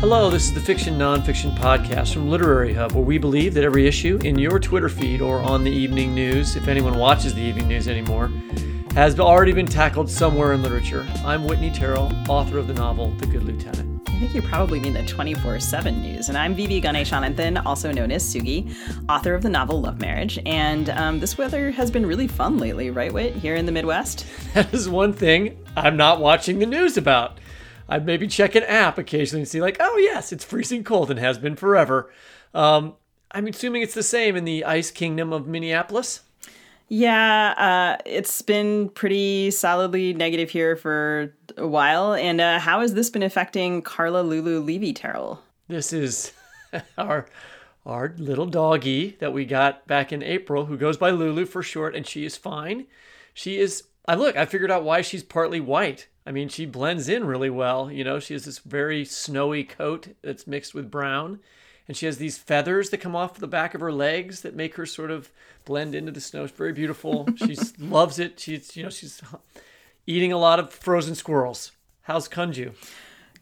Hello, this is the Fiction Nonfiction Podcast from Literary Hub, where we believe that every issue in your Twitter feed or on the evening news, if anyone watches the evening news anymore, has already been tackled somewhere in literature. I'm Whitney Terrell, author of the novel The Good Lieutenant. I think you probably mean the 24/7 news. And I'm Vivi Ganeshanathan, also known as Sugi, author of the novel Love Marriage. And this weather has been really fun lately, right, Whit, here in the Midwest? That is one thing I'm not watching the news about. I'd maybe check an app occasionally and see like, oh yes, it's freezing cold and has been forever. I'm assuming it's the same in the ice kingdom of Minneapolis. Yeah, it's been pretty solidly negative here for a while. And how has this been affecting Carla Lulu Levy Terrell? This is our little doggie that we got back in April, who goes by Lulu for short, and she is fine. She is, I figured out why she's partly white. I mean, she blends in really well. You know, she has this very snowy coat that's mixed with brown. And she has these feathers that come off the back of her legs that make her sort of blend into the snow. It's very beautiful. She loves it. She's eating a lot of frozen squirrels. How's Kunju?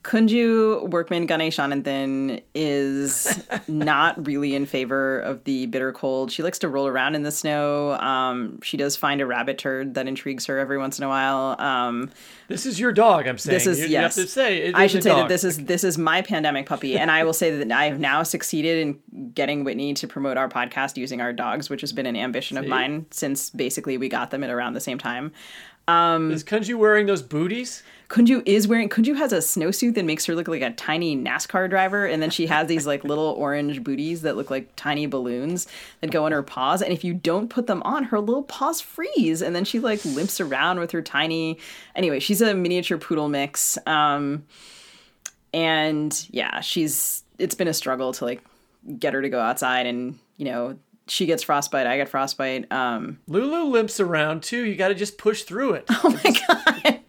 Kunju Workman Ganeshanathan is not really in favor of the bitter cold. She likes to roll around in the snow. She does find a rabbit turd that intrigues her every once in a while. This is your dog, I'm saying. This is, yes. You have to say, I should say dog. That this is my pandemic puppy. And I will say that I have now succeeded in getting Whitney to promote our podcast using our dogs, which has been an ambition of mine since basically we got them at around the same time. Is Kunju wearing those booties? Kunju has a snowsuit that makes her look like a tiny NASCAR driver, and then she has these like little orange booties that look like tiny balloons that go in her paws, and if you don't put them on, her little paws freeze, and then she like limps around with her tiny... Anyway, she's a miniature poodle mix, and yeah, it's been a struggle to like get her to go outside, and you know... She gets frostbite. I get frostbite. Lulu limps around, too. You got to just push through it. Oh, my God.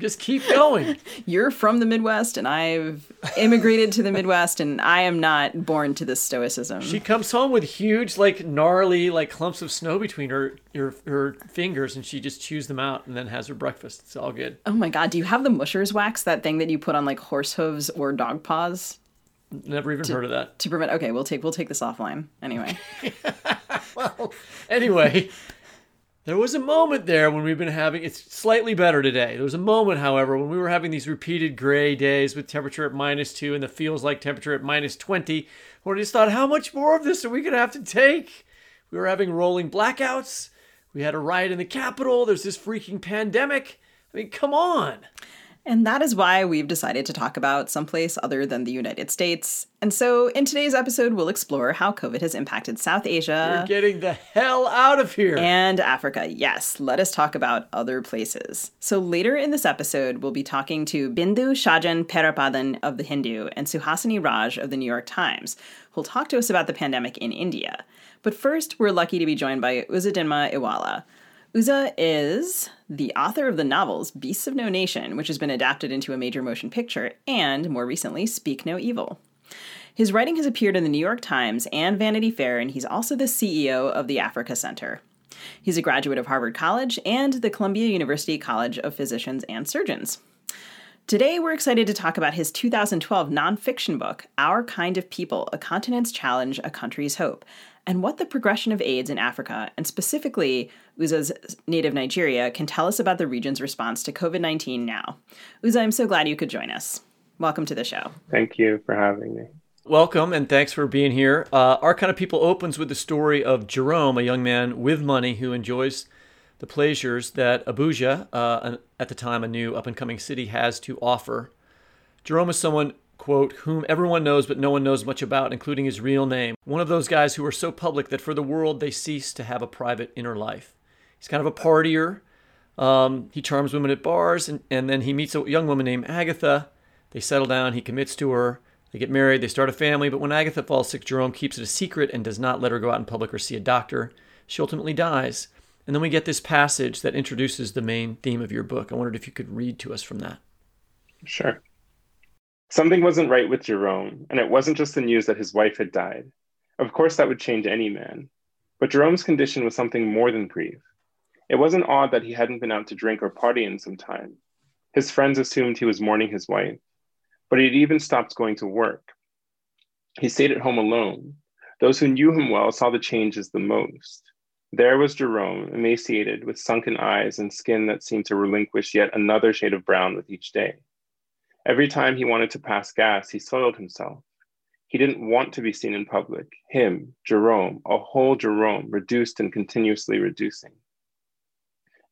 Just keep going. You're from the Midwest, and I've immigrated to the Midwest, and I am not born to this stoicism. She comes home with huge, like, gnarly, like, clumps of snow between her fingers, and she just chews them out and then has her breakfast. It's all good. Oh, my God. Do you have the musher's wax, that thing that you put on, like, horse hooves or dog paws? Never even heard of that. To prevent... Okay, we'll take this offline. Anyway. Well, anyway, there was a moment there when we've been having... It's slightly better today. There was a moment, however, when we were having these repeated gray days with temperature at -2 and the feels like temperature at -20, where I just thought, how much more of this are we going to have to take? We were having rolling blackouts. We had a riot in the Capitol. There's this freaking pandemic. I mean, come on. And that is why we've decided to talk about someplace other than the United States. And so in today's episode, we'll explore how COVID has impacted South Asia. We're getting the hell out of here. And Africa. Yes, let us talk about other places. So later in this episode, we'll be talking to Bindu Shajan Perappadan of The Hindu and Suhasini Raj of The New York Times, who'll talk to us about the pandemic in India. But first, we're lucky to be joined by Uzodinma Iweala. Uza is the author of the novels Beasts of No Nation, which has been adapted into a major motion picture, and more recently, Speak No Evil. His writing has appeared in The New York Times and Vanity Fair, and he's also the CEO of the Africa Center. He's a graduate of Harvard College and the Columbia University College of Physicians and Surgeons. Today, we're excited to talk about his 2012 nonfiction book, Our Kind of People: A Continent's Challenge, A Country's Hope, and what the progression of AIDS in Africa, and specifically Uza's native Nigeria, can tell us about the region's response to COVID-19 now. Uza, I'm so glad you could join us. Welcome to the show. Thank you for having me. Welcome, and thanks for being here. Our Kind of People opens with the story of Jerome, a young man with money who enjoys the pleasures that Abuja, at the time a new up-and-coming city, has to offer. Jerome is someone, quote, whom everyone knows but no one knows much about, including his real name. One of those guys who are so public that for the world they cease to have a private inner life. He's kind of a partier. He charms women at bars, and then he meets a young woman named Agatha. They settle down, he commits to her, they get married, they start a family, but when Agatha falls sick, Jerome keeps it a secret and does not let her go out in public or see a doctor. She ultimately dies. And then we get this passage that introduces the main theme of your book. I wondered if you could read to us from that. Sure. Something wasn't right with Jerome, and it wasn't just the news that his wife had died. Of course, that would change any man. But Jerome's condition was something more than grief. It wasn't odd that he hadn't been out to drink or party in some time. His friends assumed he was mourning his wife, but he had even stopped going to work. He stayed at home alone. Those who knew him well saw the changes the most. There was Jerome, emaciated, with sunken eyes and skin that seemed to relinquish yet another shade of brown with each day. Every time he wanted to pass gas, he soiled himself. He didn't want to be seen in public. Him, Jerome, a whole Jerome, reduced and continuously reducing.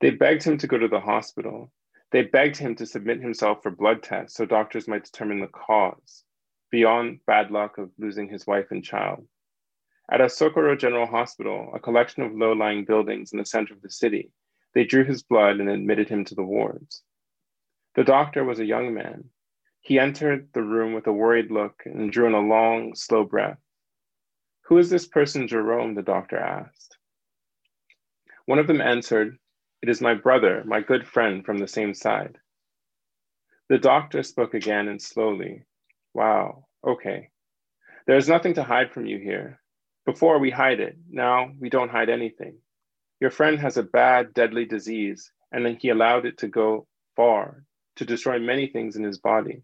They begged him to go to the hospital. They begged him to submit himself for blood tests so doctors might determine the cause, beyond bad luck of losing his wife and child. At a Socorro General Hospital, a collection of low-lying buildings in the center of the city, they drew his blood and admitted him to the wards. The doctor was a young man. He entered the room with a worried look and drew in a long, slow breath. Who is this person, Jerome? The doctor asked. One of them answered, it is my brother, my good friend from the same side. The doctor spoke again and slowly. Wow, okay. There is nothing to hide from you here. Before we hide it, now we don't hide anything. Your friend has a bad, deadly disease, and then he allowed it to go far, to destroy many things in his body.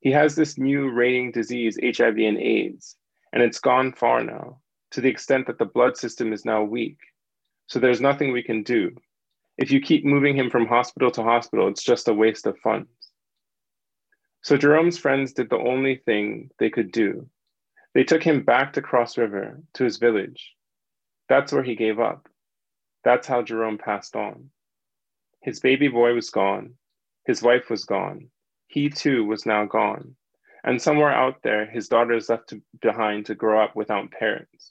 He has this new reigning disease, HIV and AIDS, and it's gone far now, to the extent that the blood system is now weak. So there's nothing we can do. If you keep moving him from hospital to hospital, it's just a waste of funds. So Jerome's friends did the only thing they could do. They took him back to Cross River, to his village. That's where he gave up. That's how Jerome passed on. His baby boy was gone. His wife was gone. He too was now gone. And somewhere out there, his daughter is left behind to grow up without parents.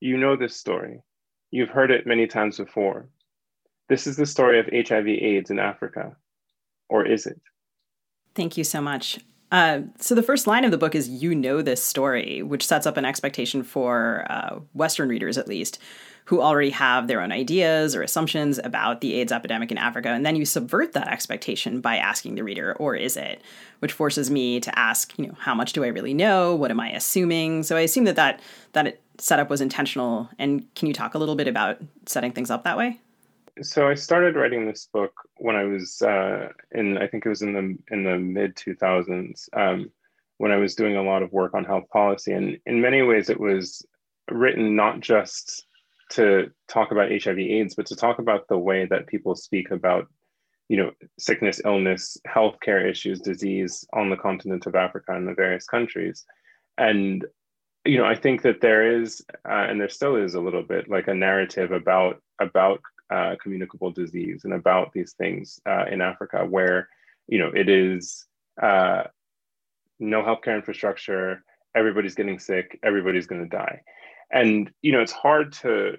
You know this story. You've heard it many times before. This is the story of HIV/AIDS in Africa. Or is it? Thank you so much. So the first line of the book is, you know this story, which sets up an expectation for Western readers, at least, who already have their own ideas or assumptions about the AIDS epidemic in Africa. And then you subvert that expectation by asking the reader, or is it? Which forces me to ask, you know, how much do I really know? What am I assuming? So I assume that setup was intentional. And can you talk a little bit about setting things up that way? So I started writing this book when I was in the mid-2000s, when I was doing a lot of work on health policy. And in many ways, it was written not just to talk about HIV/AIDS, but to talk about the way that people speak about, you know, sickness, illness, healthcare issues, disease on the continent of Africa and the various countries. And, you know, I think that there is, and there still is a little bit, like a narrative about communicable disease and about these things in Africa, where you know, it is no healthcare infrastructure, everybody's getting sick, everybody's going to die. And, you know, it's hard to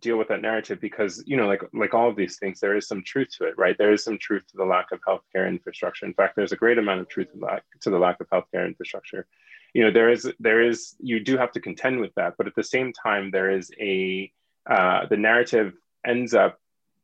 deal with that narrative because, you know, like all of these things, there is some truth to it, right? There is some truth to the lack of healthcare infrastructure. In fact, there's a great amount of truth to the lack of healthcare infrastructure. You know, there is, you do have to contend with that, but at the same time, there is a, the narrative ends up,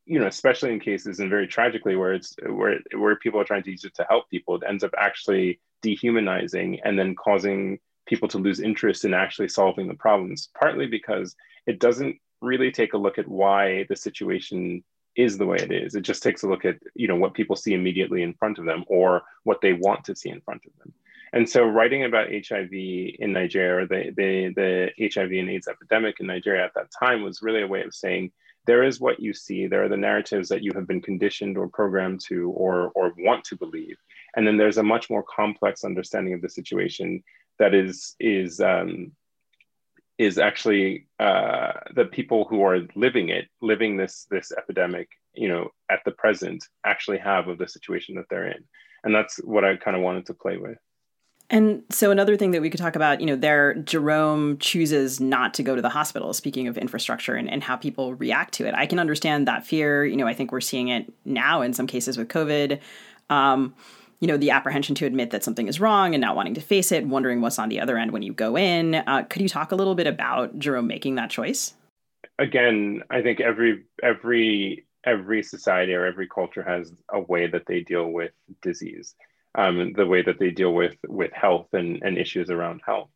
you know, especially in cases and very tragically where it's, where people are trying to use it to help people, it ends up actually dehumanizing and then causing people to lose interest in actually solving the problems, partly because it doesn't really take a look at why the situation is the way it is. It just takes a look at, you know, what people see immediately in front of them or what they want to see in front of them. And so writing about HIV in Nigeria, or the HIV and AIDS epidemic in Nigeria at that time was really a way of saying, there is what you see, there are the narratives that you have been conditioned or programmed to or want to believe. And then there's a much more complex understanding of the situation that is actually the people who are living it, living this epidemic, you know, at the present actually have of the situation that they're in. And that's what I kind of wanted to play with. And so another thing that we could talk about, you know, there Jerome chooses not to go to the hospital, speaking of infrastructure and how people react to it. I can understand that fear. You know, I think we're seeing it now in some cases with COVID, you know, the apprehension to admit that something is wrong and not wanting to face it, wondering what's on the other end when you go in. Could you talk a little bit about Jerome making that choice? Again, I think every society or every culture has a way that they deal with disease. The way that they deal with health and issues around health,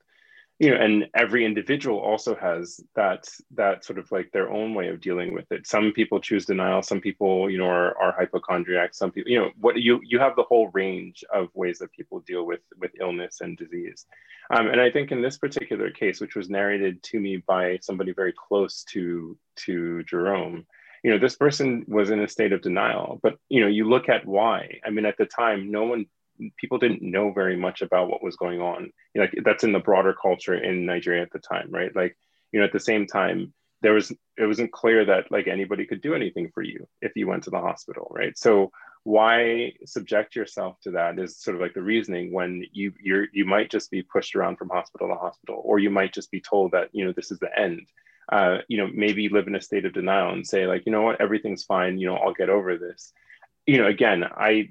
you know, and every individual also has that sort of like their own way of dealing with it. Some people choose denial. Some people, you know, are hypochondriacs. Some people, you know, what you have the whole range of ways that people deal with illness and disease. And I think in this particular case, which was narrated to me by somebody very close to Jerome, you know, this person was in a state of denial. But you know, you look at why. I mean, at the time, people didn't know very much about what was going on. You know, like that's in the broader culture in Nigeria at the time, right? Like, you know, at the same time, it wasn't clear that like anybody could do anything for you if you went to the hospital, right? So why subject yourself to that is sort of like the reasoning when you might just be pushed around from hospital to hospital, or you might just be told that, you know, this is the end. You know, maybe live in a state of denial and say like, you know what, everything's fine, you know, I'll get over this. You know, again, I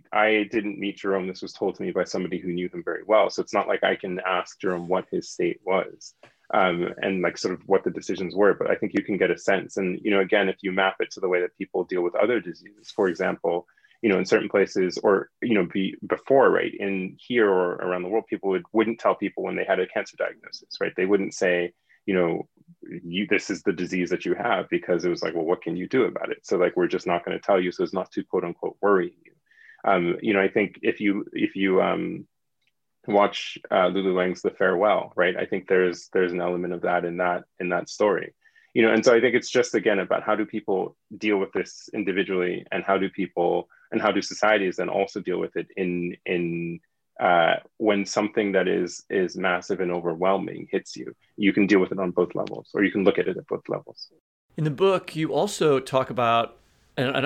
didn't meet Jerome. This was told to me by somebody who knew him very well. So it's not like I can ask Jerome what his state was and like sort of what the decisions were, but I think you can get a sense. And, you know, again, if you map it to the way that people deal with other diseases, for example, you know, in certain places or, you know, before, right, in here or around the world, people wouldn't tell people when they had a cancer diagnosis, right? They wouldn't say, you know, this is the disease that you have, because it was like, well, what can you do about it? So like, we're just not going to tell you. So it's not to quote unquote worry you. You know, I think if you watch Lulu Lang's The Farewell, right? I think there's an element of that in that story, you know? And so I think it's just, again, about how do people deal with this individually, and how do societies then also deal with it in when something that is massive and overwhelming hits you. You can deal with it on both levels, or you can look at it at both levels. In the book, you also talk about, and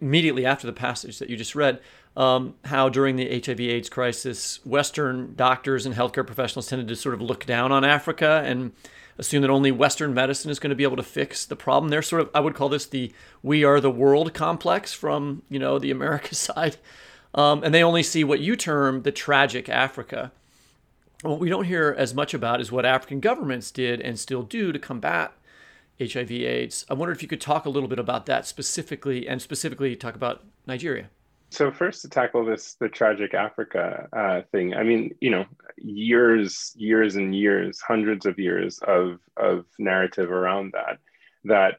immediately after the passage that you just read, how during the HIV/AIDS crisis, Western doctors and healthcare professionals tended to sort of look down on Africa and assume that only Western medicine is going to be able to fix the problem. They're sort of, I would call this the "we are the world" complex from, you know, the America side. And they only see what you term the tragic Africa. What we don't hear as much about is what African governments did and still do to combat HIV/AIDS. I wonder if you could talk a little bit about that specifically talk about Nigeria. So first, to tackle the tragic Africa thing, I mean, you know, years and years, hundreds of years of narrative around that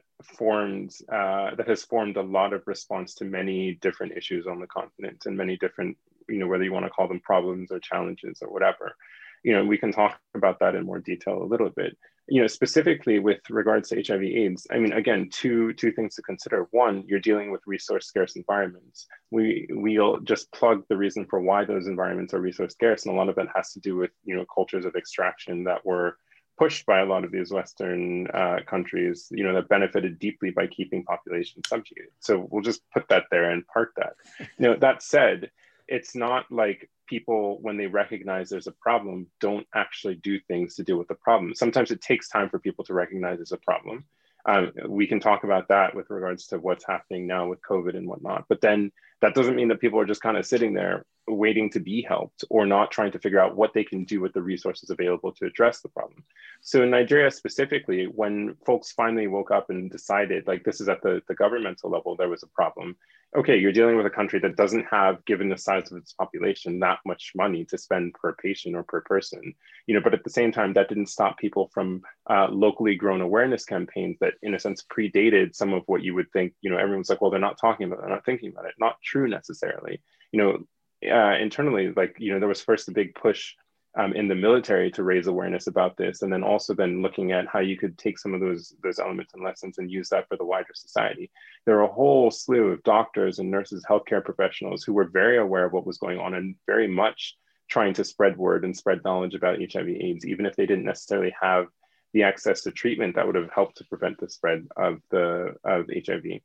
has formed a lot of response to many different issues on the continent and many different, you know, whether you want to call them problems or challenges or whatever. You know, we can talk about that in more detail a little bit. You know, specifically with regards to HIV/AIDS, I mean, again, two things to consider. One, you're dealing with resource scarce environments. We'll just plug the reason for why those environments are resource scarce, and a lot of that has to do with, you know, cultures of extraction that were pushed by a lot of these Western countries, you know, that benefited deeply by keeping populations subjugated. So we'll just put that there and park that. You know, that said, it's not like people, when they recognize there's a problem, don't actually do things to deal with the problem. Sometimes it takes time for people to recognize there's a problem. We can talk about that with regards to what's happening now with COVID and whatnot, but then that doesn't mean that people are just kind of sitting there waiting to be helped or not trying to figure out what they can do with the resources available to address the problem. So in Nigeria specifically, when folks finally woke up and decided, like, this is at the governmental level, there was a problem. Okay, you're dealing with a country that doesn't have, given the size of its population, that much money to spend per patient or per person, you know, but at the same time, that didn't stop people from locally grown awareness campaigns that in a sense predated some of what you would think, you know, everyone's like, well, they're not talking about it, they're not thinking about it. Not true necessarily, you know, internally, like, you know, there was first a big push in the military to raise awareness about this. And then also then looking at how you could take some of those elements and lessons and use that for the wider society. There were a whole slew of doctors and nurses, healthcare professionals who were very aware of what was going on and very much trying to spread word and spread knowledge about HIV/AIDS, even if they didn't necessarily have the access to treatment that would have helped to prevent the spread of HIV.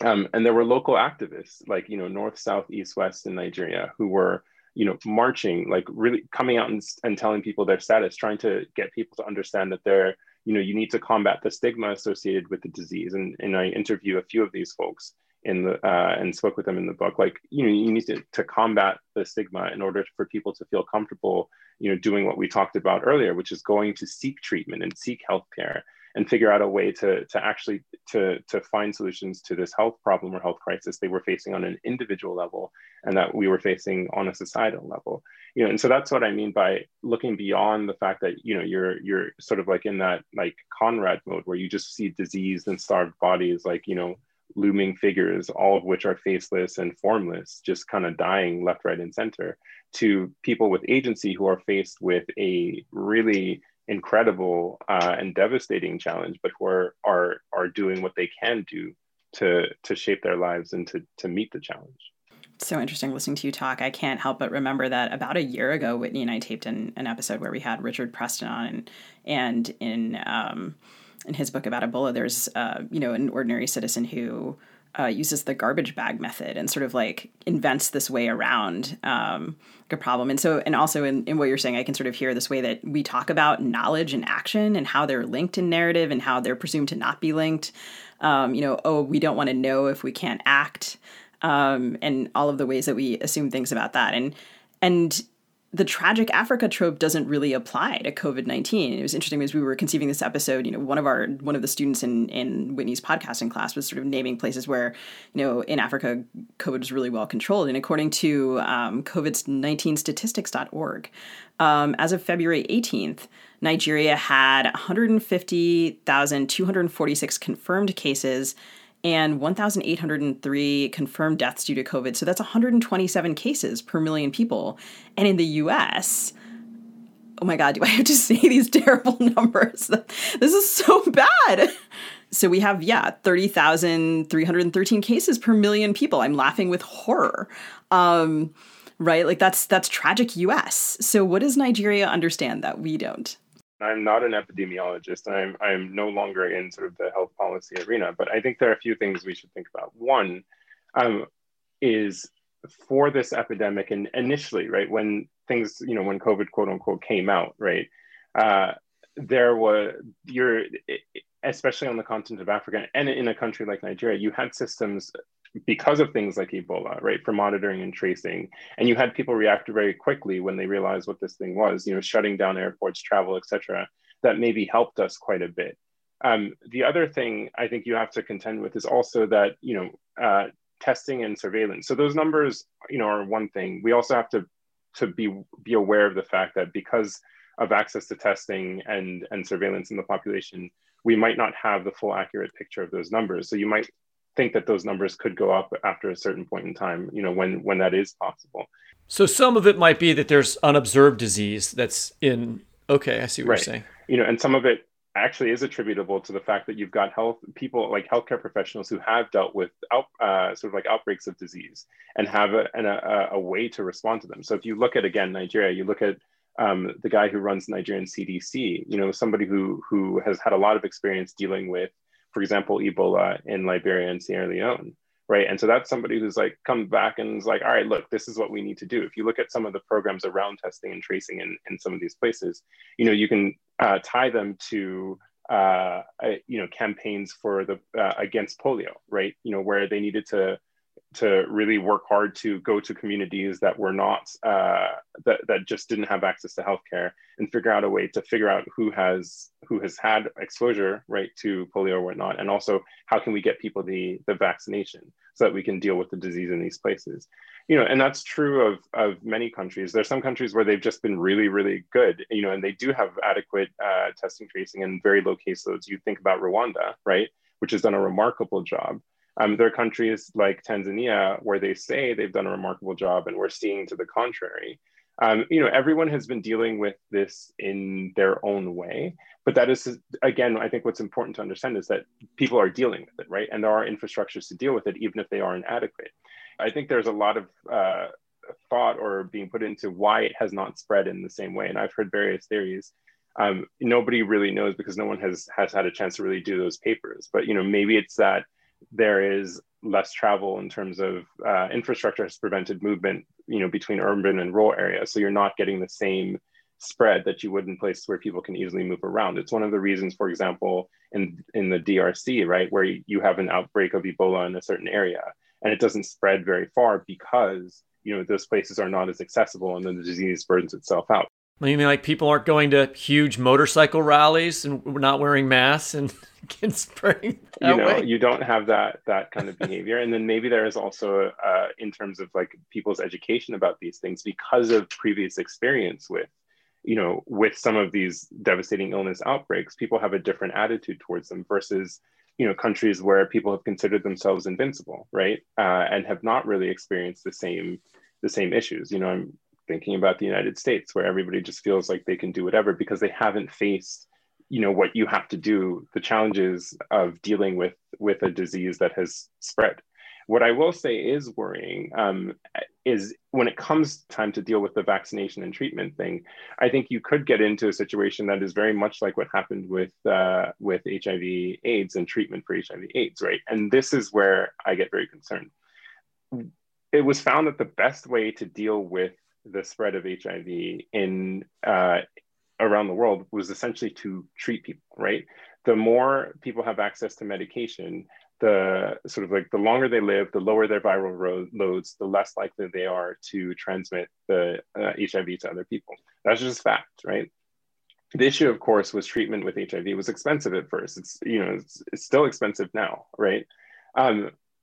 And there were local activists, like, you know, north, south, east, west in Nigeria who were, you know, marching, like really coming out and telling people their status, trying to get people to understand that they're, you know, you need to combat the stigma associated with the disease. And I interview a few of these folks in the, and spoke with them in the book, like, you know, you need to combat the stigma in order for people to feel comfortable, you know, doing what we talked about earlier, which is going to seek treatment and seek healthcare and figure out a way to actually find solutions to this health problem or health crisis they were facing on an individual level and that we were facing on a societal level. You know, and so that's what I mean by looking beyond the fact that, you know, you're sort of like in that like Conrad mode where you just see diseased and starved bodies, like, you know, looming figures, all of which are faceless and formless, just kind of dying left, right, and center, to people with agency who are faced with a really incredible and devastating challenge, but who are doing what they can do to shape their lives and to meet the challenge. So interesting listening to you talk. I can't help but remember that about a year ago, Whitney and I taped an episode where we had Richard Preston on, and in his book about Ebola, there's you know, an ordinary citizen who uses the garbage bag method and sort of like invents this way around a problem. And so, and also in what you're saying, I can sort of hear this way that we talk about knowledge and action and how they're linked in narrative and how they're presumed to not be linked. You know, oh, we don't want to know if we can't act, and all of the ways that we assume things about that. And the tragic Africa trope doesn't really apply to COVID-19. It was interesting as we were conceiving this episode, you know, one of the students in Whitney's podcasting class was sort of naming places where, you know, in Africa, COVID is really well controlled. And according to COVID-19 statistics.org, as of February 18th, Nigeria had 150,246 confirmed cases and 1,803 confirmed deaths due to COVID. So that's 127 cases per million people. And in the US, oh my God, do I have to say these terrible numbers? This is so bad. So we have, 30,313 cases per million people. I'm laughing with horror, right? Like that's tragic US. So what does Nigeria understand that we don't? I'm not an epidemiologist. I'm no longer in sort of the health policy arena, but I think there are a few things we should think about. One is for this epidemic, and initially, right, when things, you know, when COVID quote unquote came out, right, especially on the continent of Africa and in a country like Nigeria, you had systems because of things like Ebola, right, for monitoring and tracing. And you had people react very quickly when they realized what this thing was, you know, shutting down airports, travel, et cetera, that maybe helped us quite a bit. The other thing I think you have to contend with is also that, you know, testing and surveillance. So those numbers, you know, are one thing. We also have to be aware of the fact that because of access to testing and surveillance in the population, we might not have the full accurate picture of those numbers. So you might think that those numbers could go up after a certain point in time, you know, when that is possible. So some of it might be that there's unobserved disease that's in, okay, I see what right. You're saying. You know, and some of it actually is attributable to the fact that you've got healthcare professionals who have dealt with outbreaks of disease and have a way to respond to them. So if you look at, again, Nigeria, you look at the guy who runs Nigerian CDC, you know, somebody who has had a lot of experience dealing with, for example, Ebola in Liberia and Sierra Leone, right? And so that's somebody who's like, come back and is like, all right, look, this is what we need to do. If you look at some of the programs around testing and tracing in some of these places, you know, you can tie them to, you know, campaigns for the, against polio, right? You know, where they needed to really work hard to go to communities that were not, that just didn't have access to healthcare, and figure out a way to figure out who has had exposure, right, to polio or whatnot, and also how can we get people the vaccination so that we can deal with the disease in these places. You know, and that's true of many countries. There's some countries where they've just been really, really good, you know, and they do have adequate testing, tracing, and very low caseloads. You think about Rwanda, right, which has done a remarkable job. There are countries like Tanzania where they say they've done a remarkable job and we're seeing to the contrary. You know, everyone has been dealing with this in their own way, but that is, again, I think what's important to understand is that people are dealing with it, right? And there are infrastructures to deal with it, even if they are inadequate. I think there's a lot of thought or being put into why it has not spread in the same way. And I've heard various theories. Nobody really knows because no one has had a chance to really do those papers, but, you know, maybe it's that there is less travel in terms of infrastructure has prevented movement, you know, between urban and rural areas. So you're not getting the same spread that you would in places where people can easily move around. It's one of the reasons, for example, in the DRC, right, where you have an outbreak of Ebola in a certain area and it doesn't spread very far because, you know, those places are not as accessible and then the disease burns itself out. You mean like people aren't going to huge motorcycle rallies and not wearing masks and spraying that you know, way? You don't have that kind of behavior. And then maybe there is also, in terms of like people's education about these things, because of previous experience with, you know, with some of these devastating illness outbreaks, people have a different attitude towards them versus, you know, countries where people have considered themselves invincible, right? And have not really experienced the same issues. You know, I'm thinking about the United States, where everybody just feels like they can do whatever because they haven't faced, you know, what you have to do, the challenges of dealing with a disease that has spread. What I will say is worrying is when it comes time to deal with the vaccination and treatment thing, I think you could get into a situation that is very much like what happened with HIV/AIDS and treatment for HIV/AIDS, right? And this is where I get very concerned. It was found that the best way to deal with the spread of HIV in around the world was essentially to treat people, right? The more people have access to medication, the sort of like the longer they live, the lower their viral loads, the less likely they are to transmit the HIV to other people. That's just fact, right? The issue, of course, was treatment with HIV. It was expensive at first. It's, you know, it's still expensive now, right?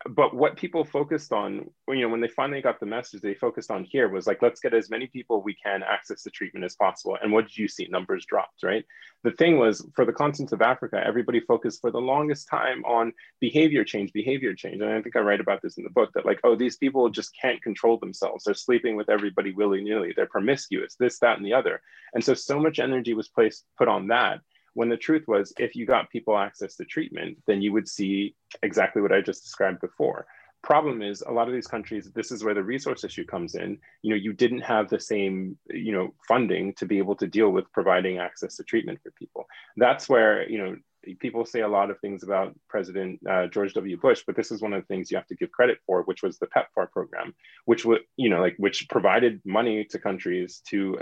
But what people focused on, you know, when they finally got the message they focused on here was like, let's get as many people we can access to treatment as possible. And what did you see? Numbers dropped, right? The thing was, for the continent of Africa, everybody focused for the longest time on behavior change. And I think I write about this in the book that like, oh, these people just can't control themselves. They're sleeping with everybody willy-nilly. They're promiscuous, this, that, and the other. And so much energy was put on that. When the truth was, if you got people access to treatment, then you would see exactly what I just described before. Problem is, a lot of these countries, this is where the resource issue comes in. You know, you didn't have the same, you know, funding to be able to deal with providing access to treatment for people. That's where, you know, people say a lot of things about President George W. Bush, but this is one of the things you have to give credit for, which was the PEPFAR program, which would, you know, like, which provided money to countries to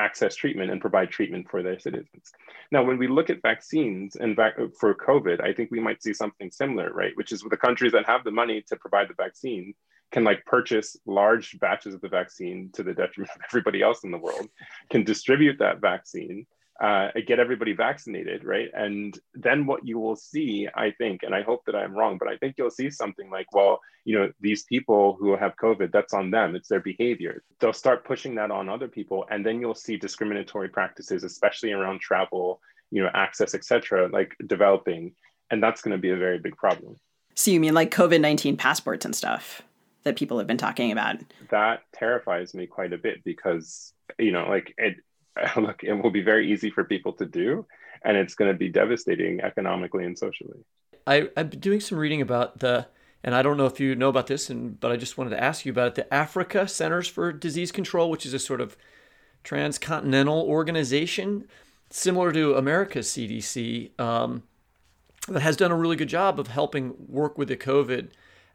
access treatment and provide treatment for their citizens. Now, when we look at vaccines and for COVID, I think we might see something similar, right? Which is the countries that have the money to provide the vaccine can like purchase large batches of the vaccine to the detriment of everybody else in the world, can distribute that vaccine, get everybody vaccinated, right? And then what you will see, I think, and I hope that I'm wrong, but I think you'll see something like, well, you know, these people who have COVID, that's on them, it's their behavior. They'll start pushing that on other people. And then you'll see discriminatory practices, especially around travel, you know, access, et cetera, like developing. And that's going to be a very big problem. So you mean like COVID-19 passports and stuff that people have been talking about? That terrifies me quite a bit because, you know, like look, it will be very easy for people to do, and it's going to be devastating economically and socially. I've been doing some reading about and I don't know if you know about this, but I just wanted to ask you about it, the Africa Centers for Disease Control, which is a sort of transcontinental organization, similar to America's CDC, that has done a really good job of helping work with the COVID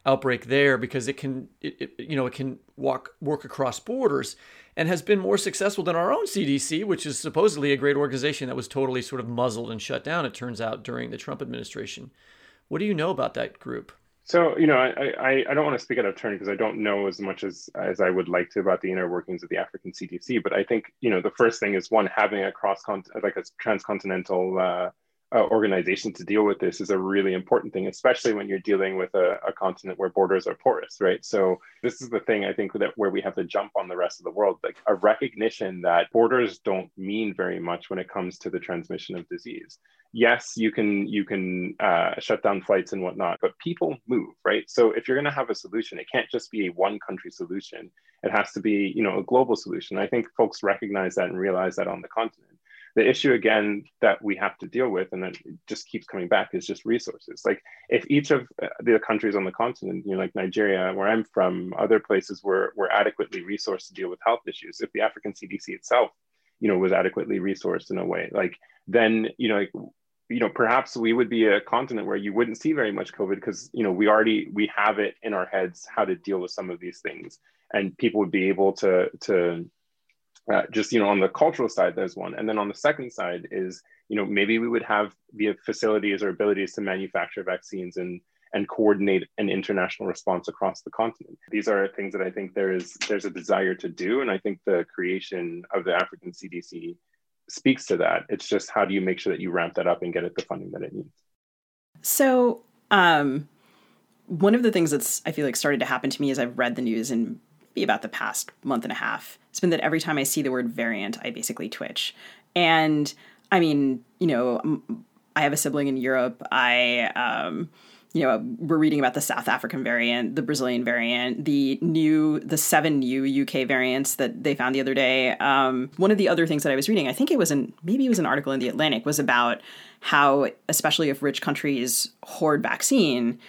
outbreak there, because it can, it can work across borders, and has been more successful than our own CDC, which is supposedly a great organization that was totally sort of muzzled and shut down, it turns out, during the Trump administration. What do you know about that group? So, I don't want to speak out of turn because I don't know as much as I would like to about the inner workings of the African CDC. But I think, the first thing is, one, having a transcontinental organization to deal with this is a really important thing, especially when you're dealing with a continent where borders are porous, right? So this is the thing, I think, that where we have to jump on the rest of the world, like a recognition that borders don't mean very much when it comes to the transmission of disease. Yes, you can shut down flights and whatnot, but people move, right? So if you're going to have a solution, it can't just be a one country solution. It has to be, a global solution. I think folks recognize that and realize that on the continent. The issue, again, that we have to deal with, and that just keeps coming back, is just resources. Like, if each of the countries on the continent, like Nigeria, where I'm from, other places were adequately resourced to deal with health issues, if the African CDC itself, was adequately resourced in a way, like, then, perhaps we would be a continent where you wouldn't see very much COVID because, we have it in our heads how to deal with some of these things, and people would be able to just, on the cultural side, there's one. And then on the second side is, maybe we would have the facilities or abilities to manufacture vaccines and coordinate an international response across the continent. These are things that I think there's a desire to do. And I think the creation of the African CDC speaks to that. It's just, how do you make sure that you ramp that up and get it the funding that it needs? So one of the things that's, I feel like, started to happen to me as I've read the news and be about the past month and a half, it's been that every time I see the word variant, I basically twitch. And I mean, I have a sibling in Europe. We're reading about the South African variant, the Brazilian variant, the 7 new UK variants that they found the other day. One of the other things that I was reading, I think it was an article in The Atlantic, was about how, especially if rich countries hoard vaccine,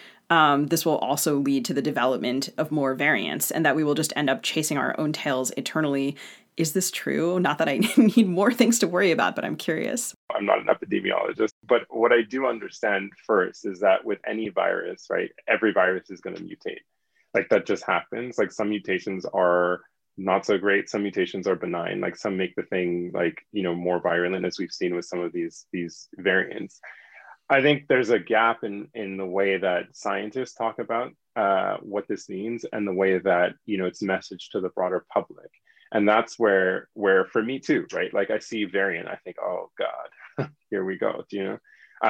this will also lead to the development of more variants, and that we will just end up chasing our own tails eternally. Is this true? Not that I need more things to worry about, but I'm curious. I'm not an epidemiologist, but what I do understand first is that with any virus, right, every virus is going to mutate. Like, that just happens. Like, some mutations are not so great. Some mutations are benign. Like, some make the thing, like, more virulent, as we've seen with some of these variants. I think there's a gap in the way that scientists talk about what this means and the way that, it's messaged to the broader public. And that's where for me too, right? Like, I see variant, I think, oh God, here we go,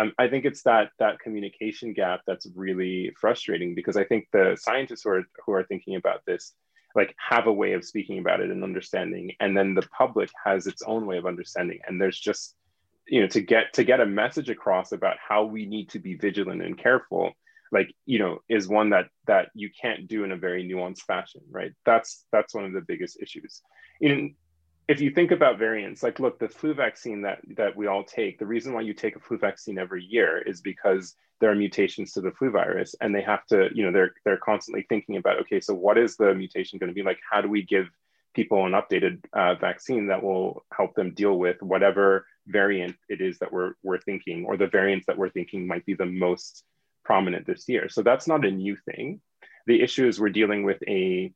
I think it's that communication gap that's really frustrating, because I think the scientists who are thinking about this, like, have a way of speaking about it and understanding. And then the public has its own way of understanding. And there's just, to get a message across about how we need to be vigilant and careful, like, is one that you can't do in a very nuanced fashion, right? That's one of the biggest issues. If you think about variants, like, look, the flu vaccine that we all take, the reason why you take a flu vaccine every year is because there are mutations to the flu virus, and they have to, they're constantly thinking about, okay, so what is the mutation going to be like? How do we give people an updated vaccine that will help them deal with whatever variant it is that we're thinking, or the variants that we're thinking might be the most prominent this year. So that's not a new thing. The issue is we're dealing with a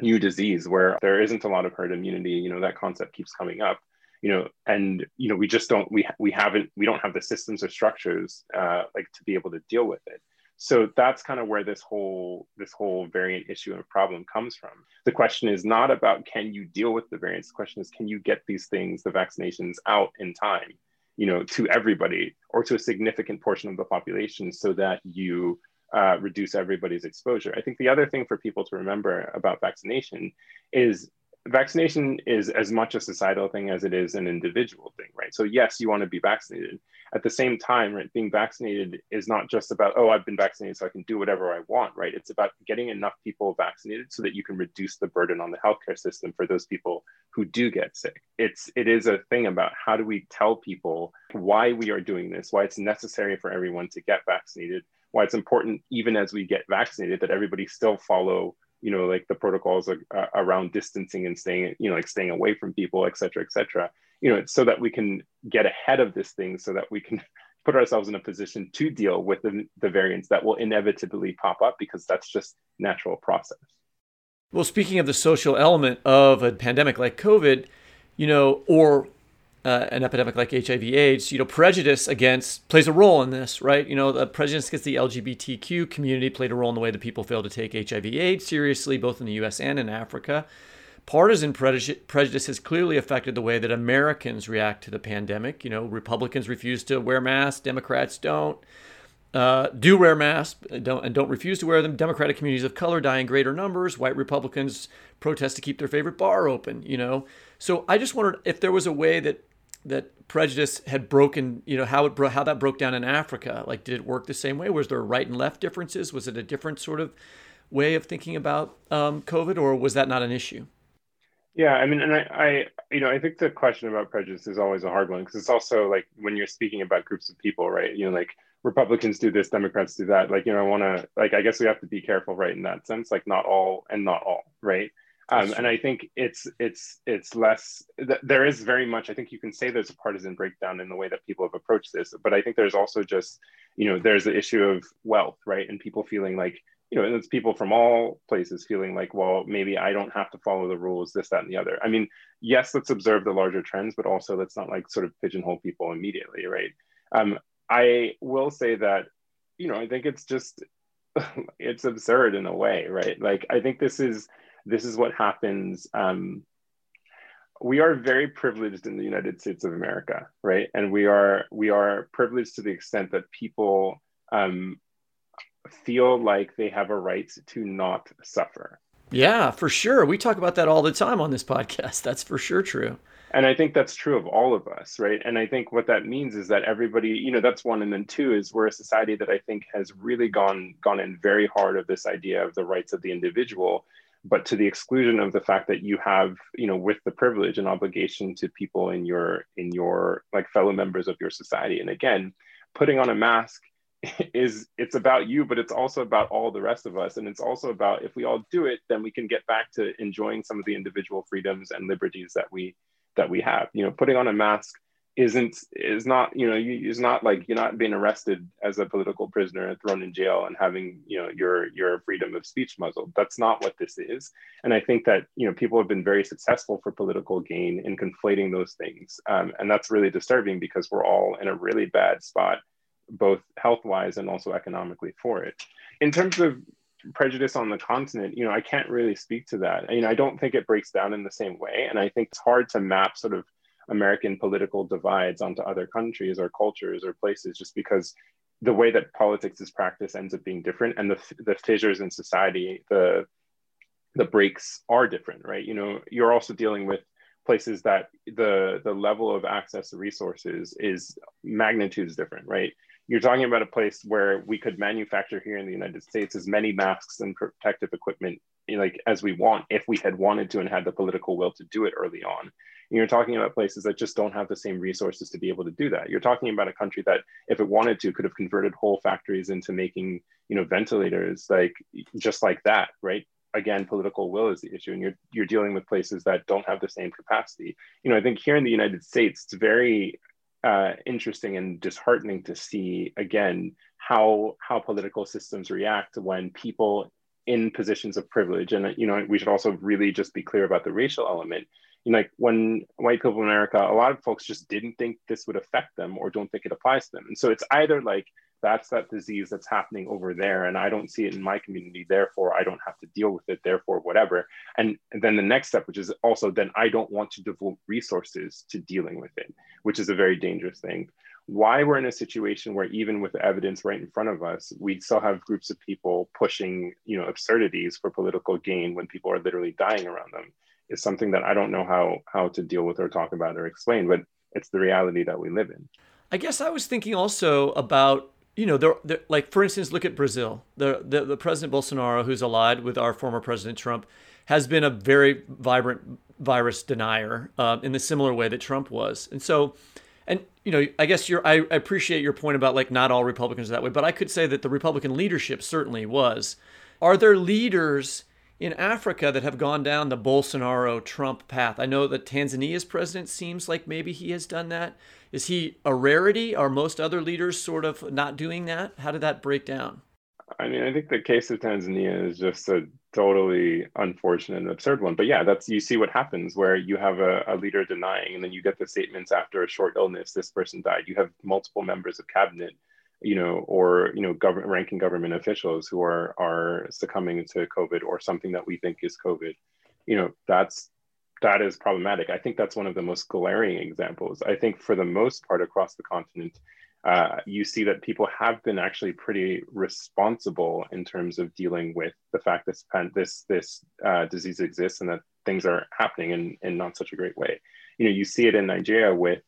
new disease where there isn't a lot of herd immunity. That concept keeps coming up. And we just don't we don't have the systems or structures like to be able to deal with it. So that's kind of where this whole variant issue and problem comes from. The question is not about, can you deal with the variants? The question is, can you get these things, the vaccinations, out in time, to everybody or to a significant portion of the population, so that you reduce everybody's exposure? I think the other thing for people to remember about vaccination is as much a societal thing as it is an individual thing, right? So yes, you want to be vaccinated. At the same time, right, being vaccinated is not just about, oh, I've been vaccinated so I can do whatever I want, right? It's about getting enough people vaccinated so that you can reduce the burden on the healthcare system for those people who do get sick. It is a thing about, how do we tell people why we are doing this, why it's necessary for everyone to get vaccinated, why it's important, even as we get vaccinated, that everybody still follow you know, like the protocols around distancing and staying, you know, like staying away from people, et cetera, you know, so that we can get ahead of this thing, so that we can put ourselves in a position to deal with the variants that will inevitably pop up, because that's just natural process. Well, speaking of the social element of a pandemic like COVID, you know, or an epidemic like HIV/AIDS, you know, prejudice against plays a role in this, right? You know, the prejudice against the LGBTQ community played a role in the way that people failed to take HIV/AIDS seriously, both in the U.S. and in Africa. Partisan prejudice has clearly affected the way that Americans react to the pandemic. You know, Republicans refuse to wear masks. Democrats do wear masks and don't refuse to wear them. Democratic communities of color die in greater numbers. White Republicans protest to keep their favorite bar open, you know. So I just wondered if there was a way that prejudice had broken, you know, how that broke down in Africa. Like, did it work the same way? Was there right and left differences? Was it a different sort of way of thinking about COVID, or was that not an issue? Yeah, I mean, and I, you know, I think the question about prejudice is always a hard one, because it's also like when you're speaking about groups of people, right? You know, like Republicans do this, Democrats do that. Like, you know, I guess we have to be careful, right, in that sense. Like, not all and not all, right? And I think it's less. There is very much. I think you can say there's a partisan breakdown in the way that people have approached this, but I think there's also just, you know, there's the issue of wealth, right, and people feeling like, you know, and it's people from all places feeling like, well, maybe I don't have to follow the rules, this, that, and the other. I mean, yes, let's observe the larger trends, but also let's not like sort of pigeonhole people immediately, right? I will say that, you know, I think it's just, it's absurd in a way, right? Like, I think this is what happens. We are very privileged in the United States of America, right? And we are privileged to the extent that people, feel like they have a right to not suffer. Yeah, for sure. We talk about that all the time on this podcast. That's for sure true. And I think that's true of all of us, right? And I think what that means is that everybody, you know, that's one. And then two is we're a society that I think has really gone in very hard of this idea of the rights of the individual, but to the exclusion of the fact that you have, you know, with the privilege, an obligation to people in your like fellow members of your society. And again, putting on a mask is, it's about you, but it's also about all the rest of us. And it's also about, if we all do it, then we can get back to enjoying some of the individual freedoms and liberties that we have. You know, putting on a mask is not, you know, it's not like you're not being arrested as a political prisoner and thrown in jail and having, you know, your freedom of speech muzzled. That's not what this is. And I think that, you know, people have been very successful for political gain in conflating those things. And that's really disturbing, because we're all in a really bad spot, both health-wise and also economically for it. In terms of prejudice on the continent, you know, I can't really speak to that. I mean, I don't think it breaks down in the same way. And I think it's hard to map sort of American political divides onto other countries or cultures or places, just because the way that politics is practiced ends up being different. And the fissures in society, the breaks are different, right? You know, you're also dealing with places that the level of access to resources is magnitudes different, right? You're talking about a place where we could manufacture here in the United States as many masks and protective equipment, you know, like as we want, if we had wanted to and had the political will to do it early on. And you're talking about places that just don't have the same resources to be able to do that. You're talking about a country that, if it wanted to, could have converted whole factories into making, you know, ventilators, like just like that, right? Again, political will is the issue, and you're dealing with places that don't have the same capacity. You know, I think here in the United States, it's very interesting and disheartening to see, again, how political systems react when people in positions of privilege, and, you know, we should also really just be clear about the racial element. You know, like when white people in America, a lot of folks just didn't think this would affect them or don't think it applies to them. And so it's either like, that's that disease that's happening over there, and I don't see it in my community, therefore I don't have to deal with it, therefore whatever. And then the next step, which is also then I don't want to devote resources to dealing with it, which is a very dangerous thing. Why we're in a situation where even with evidence right in front of us, we still have groups of people pushing, you know, absurdities for political gain when people are literally dying around them is something that I don't know how to deal with or talk about or explain, but it's the reality that we live in. I guess I was thinking also about, you know, they're, like, for instance, look at Brazil. The President Bolsonaro, who's allied with our former President Trump, has been a very vibrant virus denier in the similar way that Trump was. And so, and, you know, I guess I appreciate your point about, like, not all Republicans are that way, but I could say that the Republican leadership certainly was. Are there leaders in Africa that have gone down the Bolsonaro-Trump path? I know that Tanzania's president seems like maybe he has done that. Is he a rarity? Are most other leaders sort of not doing that? How did that break down? I mean, I think the case of Tanzania is just a totally unfortunate and absurd one. But yeah, that's, you see what happens where you have a leader denying, and then you get the statements after a short illness, this person died. You have multiple members of cabinet, you know, or, you know, ranking government officials who are succumbing to COVID or something that we think is COVID. You know, that is problematic. I think that's one of the most glaring examples. I think for the most part across the continent, you see that people have been actually pretty responsible in terms of dealing with the fact that this disease exists and that things are happening in not such a great way. You know, you see it in Nigeria with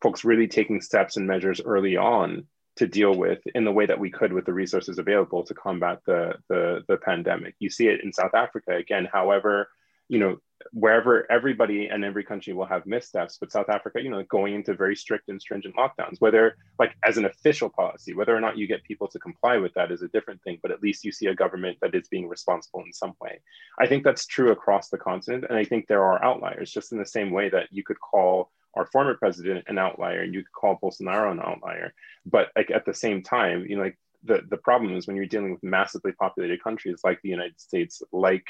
folks really taking steps and measures early on to deal with in the way that we could with the resources available to combat the pandemic. You see it in South Africa, again, however, you know, wherever everybody and every country will have missteps, but South Africa, you know, going into very strict and stringent lockdowns, whether like as an official policy, whether or not you get people to comply with that is a different thing, but at least you see a government that is being responsible in some way. I think that's true across the continent. And I think there are outliers, just in the same way that you could call our former president an outlier and you could call Bolsonaro an outlier. But like at the same time, you know, like the problem is when you're dealing with massively populated countries like the United States, like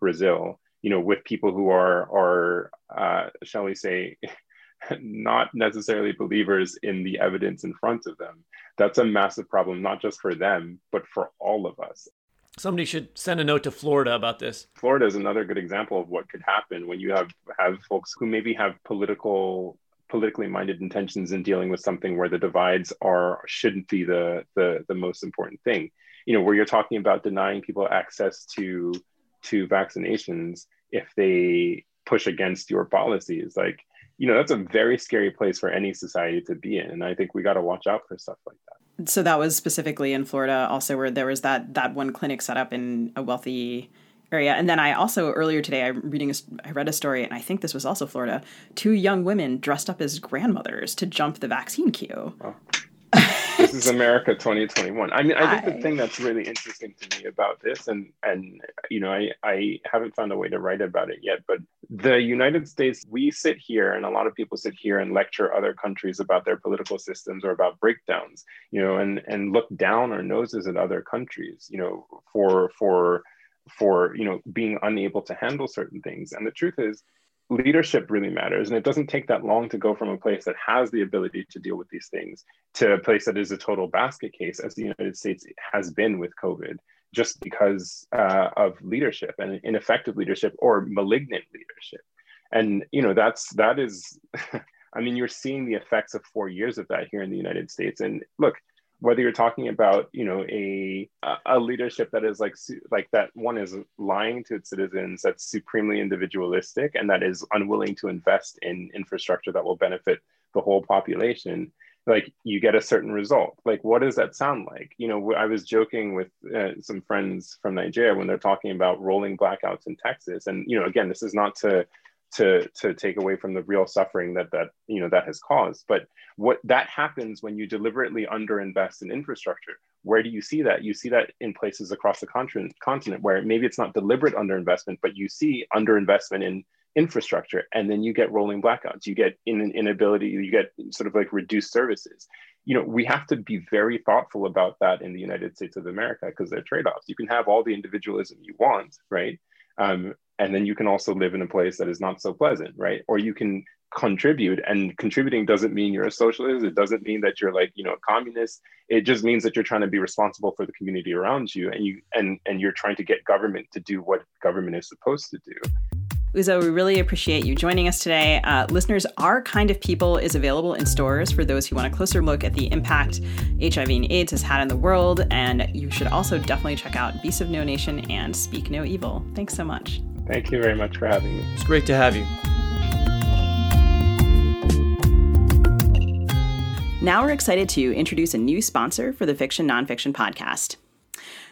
Brazil, you know, with people who are shall we say, not necessarily believers in the evidence in front of them. That's a massive problem, not just for them, but for all of us. Somebody should send a note to Florida about this. Florida is another good example of what could happen when you have folks who maybe have politically minded intentions in dealing with something where the divides shouldn't be the most important thing. You know, where you're talking about denying people access to vaccinations if they push against your policies. Like, you know, that's a very scary place for any society to be in. And I think we got to watch out for stuff like that. So that was specifically in Florida also, where there was that one clinic set up in a wealthy area. And then I also, earlier today, I read a story, and I think this was also Florida, 2 young women dressed up as grandmothers to jump the vaccine queue. Wow. This is America 2021. I mean, I think the thing that's really interesting to me about this, and you know, I haven't found a way to write about it yet, but the United States, we sit here, and a lot of people sit here and lecture other countries about their political systems or about breakdowns, you know, and look down our noses at other countries, you know, for you know, being unable to handle certain things. And the truth is, leadership really matters, and it doesn't take that long to go from a place that has the ability to deal with these things to a place that is a total basket case, as the United States has been with COVID, just because of leadership and ineffective leadership or malignant leadership. And you know, that is, I mean, you're seeing the effects of 4 years of that here in the United States. And look, whether you're talking about, you know, a leadership that is like that one is lying to its citizens, that's supremely individualistic, and that is unwilling to invest in infrastructure that will benefit the whole population, like you get a certain result. Like, what does that sound like? You know, I was joking with some friends from Nigeria when they're talking about rolling blackouts in Texas. And, you know, again, this is not to take away from the real suffering that you know that has caused, but what that happens when you deliberately underinvest in infrastructure. Where do you see that? You see that in places across the continent where maybe it's not deliberate underinvestment, but you see underinvestment in infrastructure, and then you get rolling blackouts. You get an inability. You get sort of like reduced services. You know, we have to be very thoughtful about that in the United States of America, because they're trade-offs. You can have all the individualism you want, right? And then you can also live in a place that is not so pleasant, right? Or you can contribute, and contributing doesn't mean you're a socialist. It doesn't mean that you're like, you know, a communist. It just means that you're trying to be responsible for the community around you, and you're trying to get government to do what government is supposed to do. Uzo, we really appreciate you joining us today. Listeners, Our Kind of People is available in stores for those who want a closer look at the impact HIV and AIDS has had in the world. And you should also definitely check out Beasts of No Nation and Speak No Evil. Thanks so much. Thank you very much for having me. It's great to have you. Now we're excited to introduce a new sponsor for the Fiction Nonfiction podcast.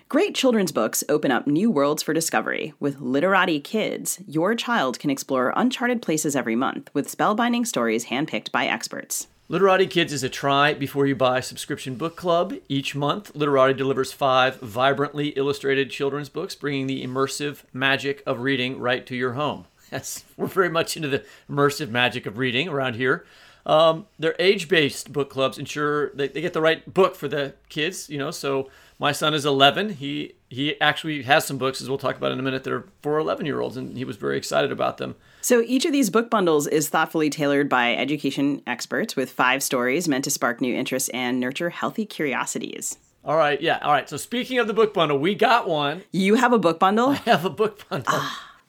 Great children's books open up new worlds for discovery. With Literati Kids, your child can explore uncharted places every month with spellbinding stories handpicked by experts. Literati Kids is a try before you buy subscription book club. Each month, Literati delivers 5 vibrantly illustrated children's books, bringing the immersive magic of reading right to your home. Yes, we're very much into the immersive magic of reading around here. Their age-based book clubs ensure they get the right book for the kids, you know. So my son is 11. He actually has some books, as we'll talk about in a minute, that are for 11-year-olds, and he was very excited about them. So each of these book bundles is thoughtfully tailored by education experts with 5 stories meant to spark new interests and nurture healthy curiosities. All right, yeah, all right. So speaking of the book bundle, we got one. You have a book bundle? I have a book bundle.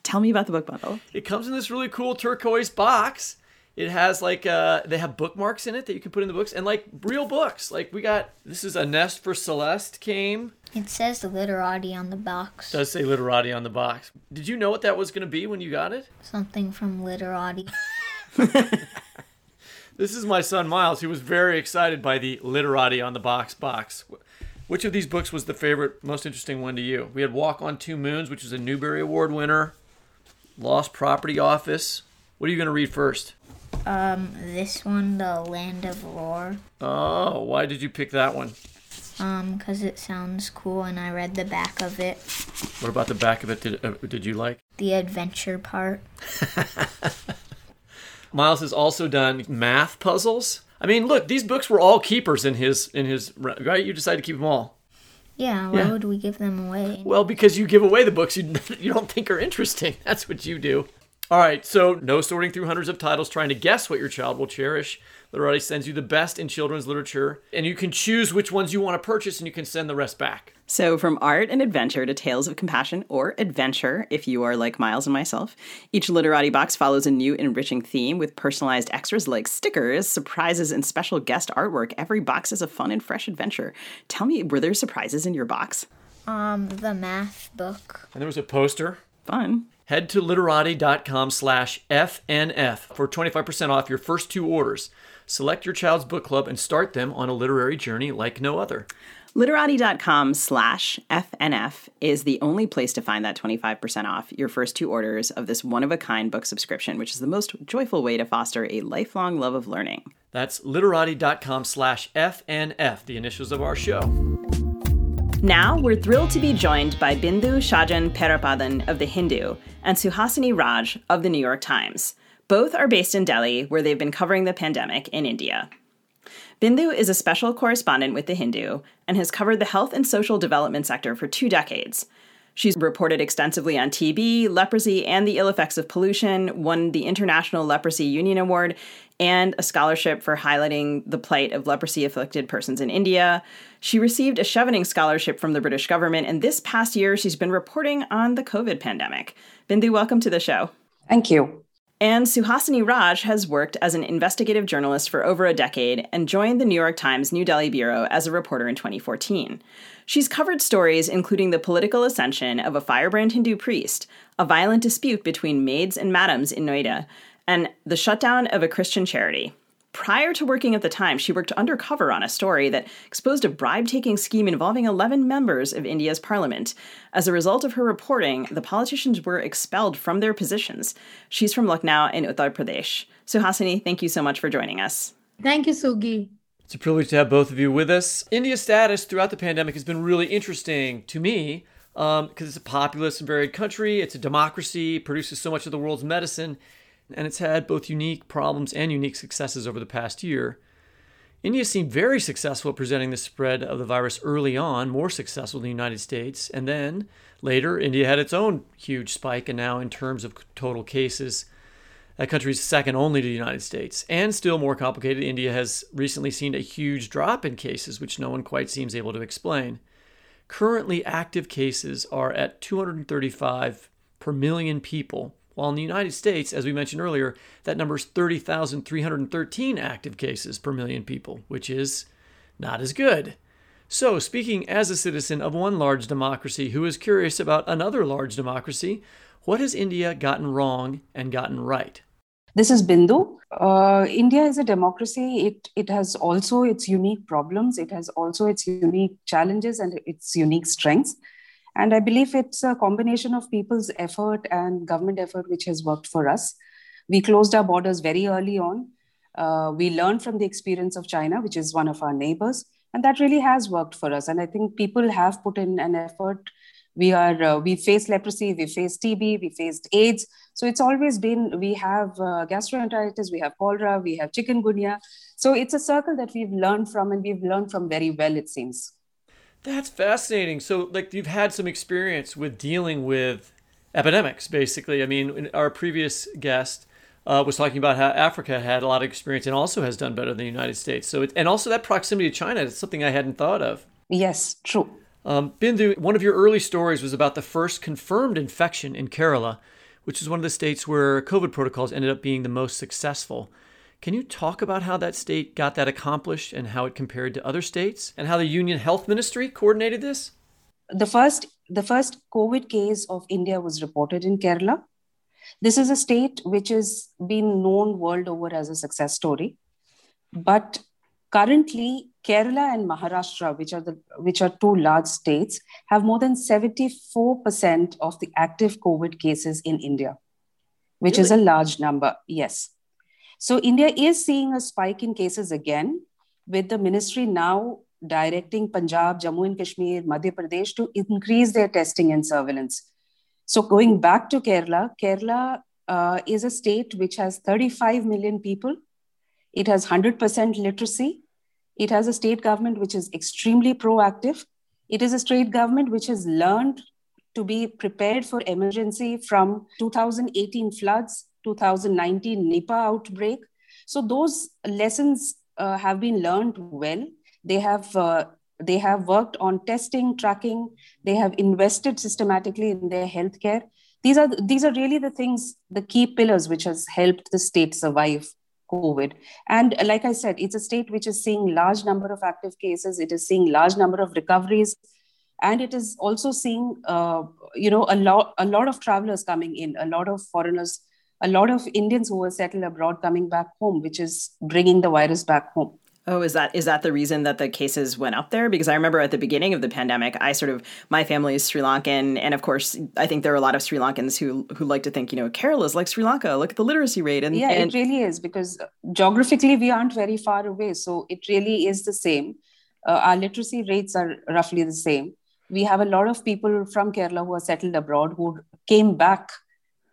Tell me about the book bundle. It comes in this really cool turquoise box. It has like, they have bookmarks in it that you can put in the books, and like real books. Like we got, this is A Nest for Celeste came. It says Literati on the box. It does say Literati on the box. Did you know what that was going to be when you got it? Something from Literati. This is my son Miles, who was very excited by the Literati on the box. Which of these books was the favorite, most interesting one to you? We had Walk on Two Moons, which is a Newbery Award winner. Lost Property Office. What are you going to read first? This one, The Land of Roar. Oh, why did you pick that one? 'Cause it sounds cool, and I read the back of it. What about the back of it did you like? The adventure part. Miles has also done math puzzles. I mean, look, these books were all keepers in his right? You decided to keep them all. Yeah, why would we give them away? Well, because you give away the books you don't think are interesting. That's what you do. All right, so no sorting through hundreds of titles trying to guess what your child will cherish. Literati sends you the best in children's literature, and you can choose which ones you want to purchase, and you can send the rest back. So from art and adventure to tales of compassion or adventure, if you are like Miles and myself, each Literati box follows a new enriching theme with personalized extras like stickers, surprises, and special guest artwork. Every box is a fun and fresh adventure. Tell me, were there surprises in your box? The math book. And there was a poster. Fun. Head to literati.com/FNF for 25% off your first 2 orders. Select your child's book club and start them on a literary journey like no other. Literati.com/FNF is the only place to find that 25% off your first 2 orders of this one-of-a-kind book subscription, which is the most joyful way to foster a lifelong love of learning. That's literati.com/FNF, the initials of our show. Now, we're thrilled to be joined by Bindu Shajan Perappadan of The Hindu and Suhasini Raj of The New York Times. Both are based in Delhi, where they've been covering the pandemic in India. Bindu is a special correspondent with The Hindu and has covered the health and social development sector for 2 decades. She's reported extensively on TB, leprosy, and the ill effects of pollution, won the International Leprosy Union Award, and a scholarship for highlighting the plight of leprosy-afflicted persons in India. She received a Chevening Scholarship from the British government, and this past year, she's been reporting on the COVID pandemic. Bindu, welcome to the show. Thank you. And Suhasini Raj has worked as an investigative journalist for over a decade and joined the New York Times New Delhi Bureau as a reporter in 2014. She's covered stories including the political ascension of a firebrand Hindu priest, a violent dispute between maids and madams in Noida, and the shutdown of a Christian charity. Prior to working at the Times, she worked undercover on a story that exposed a bribe-taking scheme involving 11 members of India's parliament. As a result of her reporting, the politicians were expelled from their positions. She's from Lucknow in Uttar Pradesh. Suhasini, thank you so much for joining us. Thank you, Sugi. It's a privilege to have both of you with us. India's status throughout the pandemic has been really interesting to me because it's a populous and varied country. It's a democracy, produces so much of the world's medicine, and it's had both unique problems and unique successes over the past year. India seemed very successful at presenting the spread of the virus early on, more successful than the United States. And then later, India had its own huge spike, and now in terms of total cases, that country's second only to the United States. And still more complicated, India has recently seen a huge drop in cases, which no one quite seems able to explain. Currently, active cases are at 235 per million people, while in the United States, as we mentioned earlier, that number is 30,313 active cases per million people, which is not as good. So, speaking as a citizen of one large democracy who is curious about another large democracy, what has India gotten wrong and gotten right? This is Bindu. India is a democracy. It has also its unique problems. It has also its unique challenges and its unique strengths. And I believe it's a combination of people's effort and government effort which has worked for us. We closed our borders very early on. We learned from the experience of China, which is one of our neighbors, and that really has worked for us. And I think people have put in an effort. We faced leprosy, we faced TB, we faced AIDS. So it's always been, we have gastroenteritis, we have cholera, we have chikungunya. So it's a circle that we've learned from, and we've learned from very well, it seems. That's fascinating. So like you've had some experience with dealing with epidemics, basically. I mean, our previous guest was talking about how Africa had a lot of experience and also has done better than the United States. So it, and also that proximity to China is something I hadn't thought of. Yes, true. Bindu, one of your early stories was about the first confirmed infection in Kerala, which is one of the states where COVID protocols ended up being the most successful. Can you talk about how that state got that accomplished and how it compared to other states and how the Union Health Ministry coordinated this? The first COVID case of India was reported in Kerala. This is a state which has been known world over as a success story. But currently, Kerala and Maharashtra, which are two large states, have more than 74% of the active COVID cases in India, which really? Is a large number. Yes. So India is seeing a spike in cases again, with the ministry now directing Punjab, Jammu and Kashmir, Madhya Pradesh to increase their testing and surveillance. So going back to Kerala, Kerala is a state which has 35 million people. It has 100% literacy. It has a state government which is extremely proactive. It is a state government which has learned to be prepared for emergency from 2018 floods, 2019 Nipah outbreak. So those lessons have been learned well. They have worked on testing, tracking. They have invested systematically in their healthcare. These are really the things, the key pillars which has helped the state survive COVID. And like I said, it's a state which is seeing large number of active cases. It is seeing large number of recoveries. And it is also seeing, a lot of travelers coming in, a lot of foreigners, a lot of Indians who were settled abroad coming back home, which is bringing the virus back home. Oh, is that the reason that the cases went up there? Because I remember at the beginning of the pandemic, my family is Sri Lankan. And of course, I think there are a lot of Sri Lankans who like to think, Kerala's like Sri Lanka, look at the literacy rate. It really is, because geographically, we aren't very far away. So it really is the same. Our literacy rates are roughly the same. We have a lot of people from Kerala who are settled abroad, who came back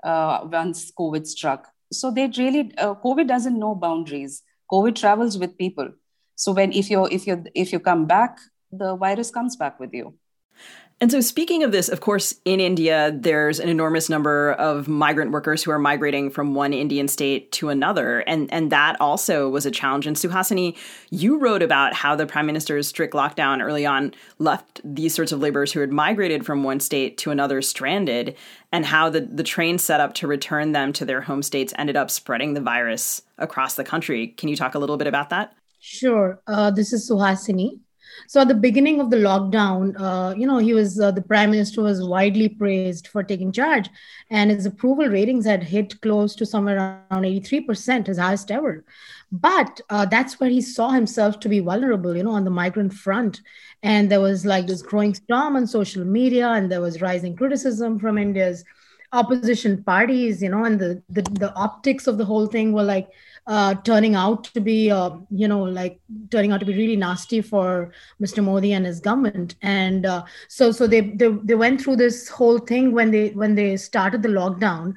once COVID struck. So they really, COVID doesn't know boundaries. COVID travels with people. So if you come back, the virus comes back with you. And so speaking of this, of course, in India, there's an enormous number of migrant workers who are migrating from one Indian state to another. And that also was a challenge. And Suhasini, you wrote about how the Prime Minister's strict lockdown early on left these sorts of laborers who had migrated from one state to another stranded, and how the train set up to return them to their home states ended up spreading the virus across the country. Can you talk a little bit about that? Sure. This is Suhasini. So at the beginning of the lockdown, the Prime Minister was widely praised for taking charge, and his approval ratings had hit close to somewhere around 83%, his highest ever. But that's where he saw himself to be vulnerable, on the migrant front. And there was like this growing storm on social media, and there was rising criticism from India's opposition parties, and the optics of the whole thing were like, turning out to be really nasty for Mr. Modi and his government, and so they went through this whole thing when they started the lockdown.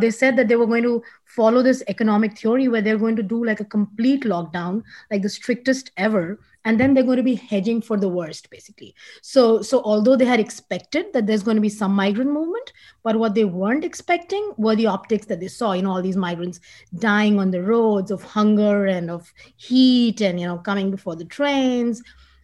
They said that they were going to follow this economic theory where they're going to do like a complete lockdown, like the strictest ever, and then they're going to be hedging for the worst, basically. So although they had expected that there's going to be some migrant movement, but what they weren't expecting were the optics that they saw, all these migrants dying on the roads of hunger and of heat and, coming before the trains.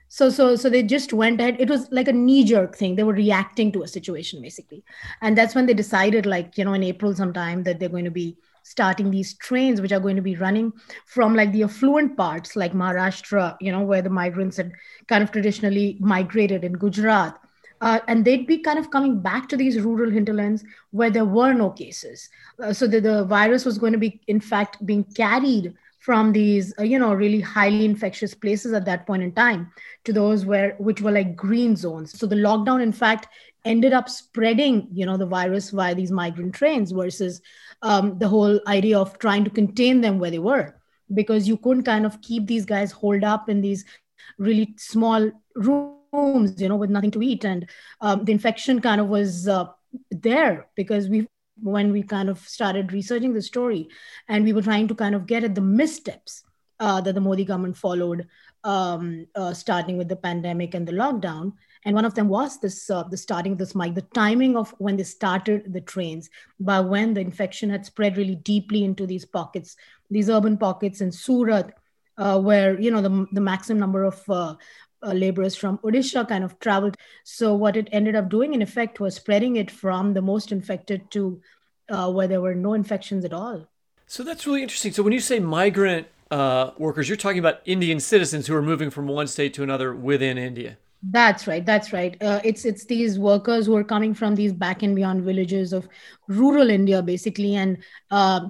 So they just went ahead. It was like a knee-jerk thing. They were reacting to a situation, basically. And that's when they decided, like, in April sometime, that they're going to be starting these trains, which are going to be running from like the affluent parts, like Maharashtra, where the migrants had kind of traditionally migrated, in Gujarat. And they'd be kind of coming back to these rural hinterlands where there were no cases. So that the virus was going to be, in fact, being carried from these, really highly infectious places at that point in time to those which were like green zones. So the lockdown, in fact, ended up spreading, the virus via these migrant trains versus the whole idea of trying to contain them where they were. because you couldn't kind of keep these guys holed up in these really small rooms, you know, with nothing to eat. And the infection kind of was there because when we kind of started researching the story, and we were trying to kind of get at the missteps that the Modi government followed, starting with the pandemic and the lockdown. And one of them was this, the timing of when they started the trains, by when the infection had spread really deeply into these pockets, these urban pockets in Surat, where, you know, the maximum number of laborers from Odisha kind of traveled. So what it ended up doing in effect was spreading it from the most infected to where there were no infections at all. So that's really interesting. So when you say migrant workers, you're talking about Indian citizens who are moving from one state to another within India. That's right. That's right. It's these workers who are coming from these back and beyond villages of rural India, basically. And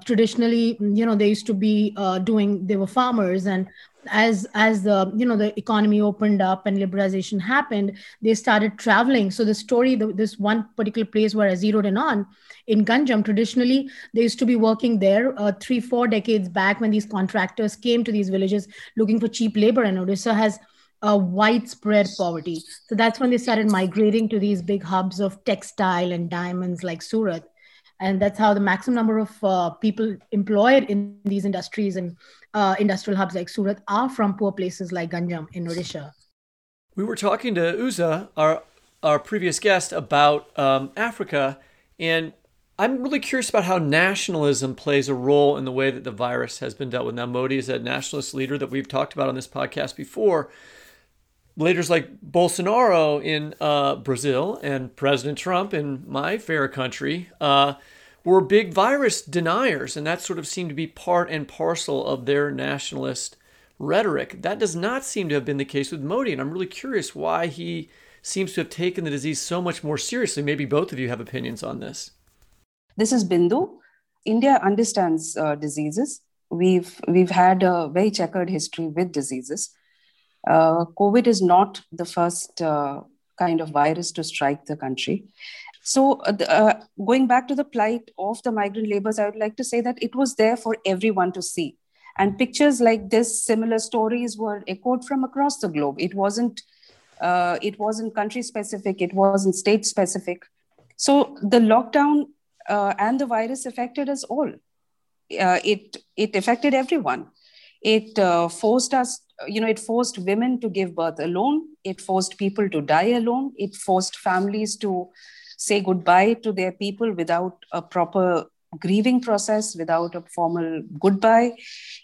traditionally, you know, they used to be they were farmers. And as the economy opened up and liberalization happened, they started traveling. So the story, this one particular place where I zeroed in on, in Ganjam, traditionally, they used to be working there 3-4 decades back when these contractors came to these villages looking for cheap labor. And Odisha has widespread poverty. So that's when they started migrating to these big hubs of textile and diamonds like Surat. And that's how the maximum number of people employed in these industries and industrial hubs like Surat are from poor places like Ganjam in Odisha. We were talking to Uza, our previous guest, about Africa. And I'm really curious about how nationalism plays a role in the way that the virus has been dealt with. Now, Modi is a nationalist leader that we've talked about on this podcast before. Leaders like Bolsonaro in Brazil and President Trump in my fair country were big virus deniers, and that sort of seemed to be part and parcel of their nationalist rhetoric. That does not seem to have been the case with Modi, and I'm really curious why he seems to have taken the disease so much more seriously. Maybe both of you have opinions on this. This is Bindu. India understands diseases. We've had a very checkered history with diseases. COVID is not the first kind of virus to strike the country. So going back to the plight of the migrant laborers, I would like to say that it was there for everyone to see. And pictures like this, similar stories were echoed from across the globe. It wasn't country specific, it wasn't state specific. So the lockdown and the virus affected us all. It affected everyone. It forced us, you know, it forced women to give birth alone. It forced people to die alone. It forced families to say goodbye to their people without a proper grieving process, without a formal goodbye.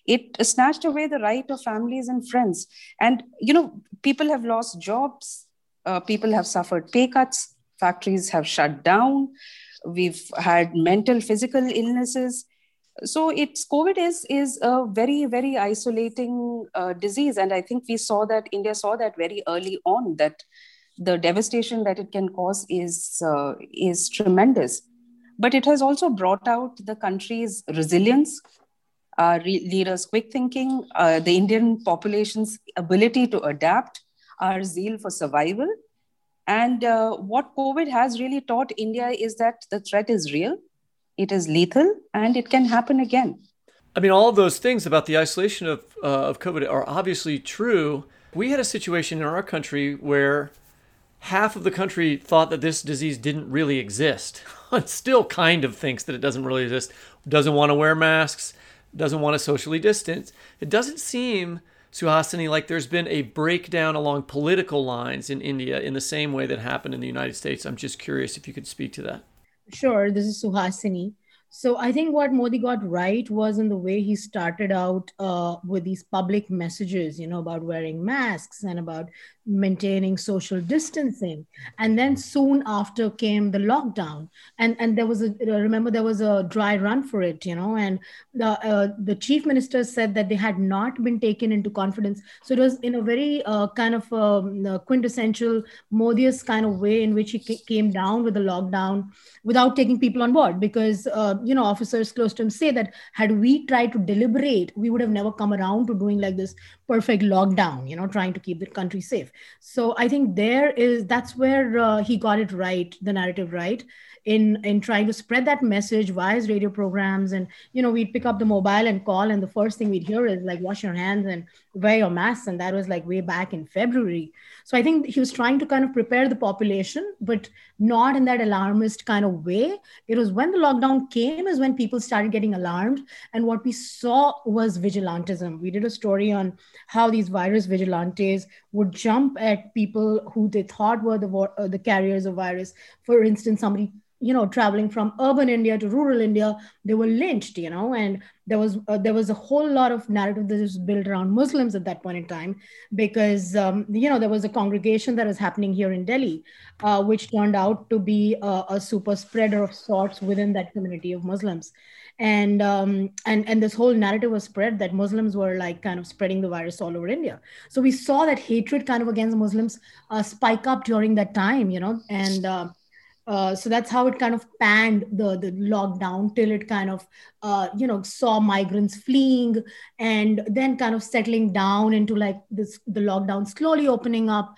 It snatched away the right of families and friends. And, you know, people have lost jobs. People have suffered pay cuts. Factories have shut down. We've had mental, physical illnesses. So COVID is a very, very isolating disease. And I think India saw that very early on, that the devastation that it can cause is tremendous. But it has also brought out the country's resilience, our leaders' quick thinking, the Indian population's ability to adapt, our zeal for survival. And what COVID has really taught India is that the threat is real. It is lethal, and it can happen again. I mean, all of those things about the isolation of COVID are obviously true. We had a situation in our country where half of the country thought that this disease didn't really exist. It still kind of thinks that it doesn't really exist, doesn't want to wear masks, doesn't want to socially distance. It doesn't seem, Suhasini, like there's been a breakdown along political lines in India in the same way that happened in the United States. I'm just curious if you could speak to that. Sure, this is Suhasini. So I think what Modi got right was in the way he started out with these public messages, you know, about wearing masks and about maintaining social distancing. And then soon after came the lockdown. And there was a dry run for it, you know, and the chief minister said that they had not been taken into confidence. So it was in a very kind of quintessential Modi's kind of way in which he came down with the lockdown without taking people on board, because officers close to him say that had we tried to deliberate, we would have never come around to doing like this perfect lockdown, trying to keep the country safe. So I think that's where he got it right, the narrative right, in trying to spread that message via his radio programs. And, we'd pick up the mobile and call, and the first thing we'd hear is like, wash your hands and wear your masks. And that was like way back in February. So I think he was trying to kind of prepare the population, but not in that alarmist kind of way. It was when the lockdown came is when people started getting alarmed. And what we saw was vigilantism. We did a story on how these virus vigilantes would jump at people who they thought were the carriers of virus. For instance, somebody traveling from urban India to rural India, they were lynched, and there was a whole lot of narrative that was built around Muslims at that point in time, because, there was a congregation that was happening here in Delhi, which turned out to be a super spreader of sorts within that community of Muslims. And this whole narrative was spread that Muslims were like kind of spreading the virus all over India. So we saw that hatred kind of against Muslims spike up during that time, and... so that's how it kind of panned the lockdown till it kind of, saw migrants fleeing and then kind of settling down into like this, the lockdown slowly opening up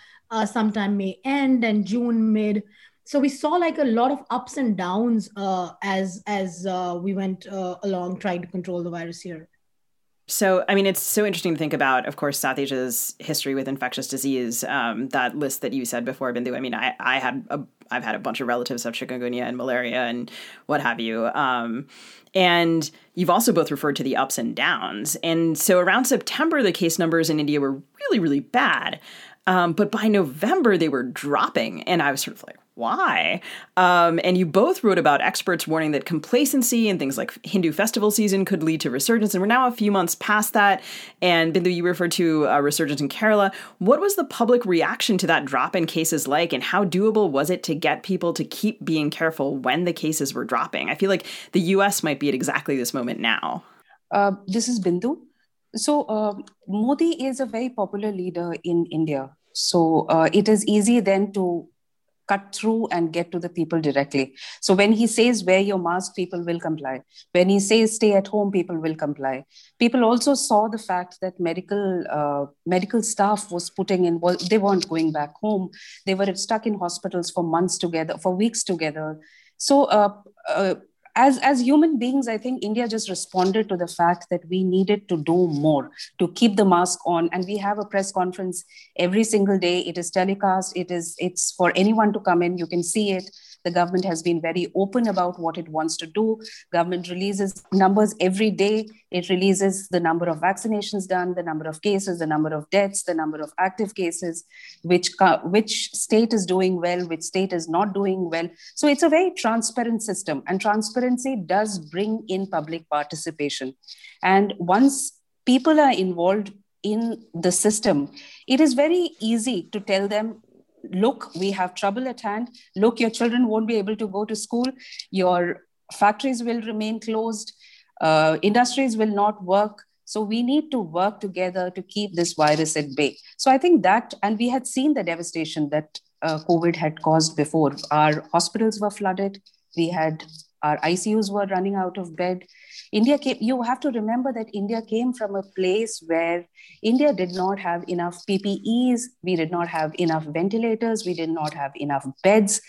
sometime May end and June mid. So we saw like a lot of ups and downs as we went along trying to control the virus here. So, I mean, it's so interesting to think about, of course, South Asia's history with infectious disease, that list that you said before, Bindu. I mean, I've had a bunch of relatives have chikungunya and malaria and what have you. And you've also both referred to the ups and downs. And so around September, the case numbers in India were really, really bad. But by November, they were dropping. And I was sort of like, why? And you both wrote about experts warning that complacency and things like Hindu festival season could lead to resurgence. And we're now a few months past that. And Bindu, you referred to a resurgence in Kerala. What was the public reaction to that drop in cases like, and how doable was it to get people to keep being careful when the cases were dropping? I feel like the US might be at exactly this moment now. This is Bindu. So Modi is a very popular leader in India. So it is easy then to cut through and get to the people directly. So when he says wear your mask, people will comply. When he says stay at home, people will comply. People also saw the fact that medical staff was putting in, well, they weren't going back home. They were stuck in hospitals for months together, for weeks together. So as human beings, I think India just responded to the fact that we needed to do more to keep the mask on. And we have a press conference every single day. It is telecast. It's for anyone to come in. You can see it. The government has been very open about what it wants to do. Government releases numbers every day. It releases the number of vaccinations done, the number of cases, the number of deaths, the number of active cases, which state is doing well, which state is not doing well. So it's a very transparent system, and transparency does bring in public participation. And once people are involved in the system, it is very easy to tell them, look, we have trouble at hand. Look, your children won't be able to go to school. Your factories will remain closed. Industries will not work. So we need to work together to keep this virus at bay. So I think that, and we had seen the devastation that COVID had caused before. Our hospitals were flooded. Our ICUs were running out of bed. You have to remember that India came from a place where India did not have enough PPEs. We did not have enough ventilators. We did not have enough beds.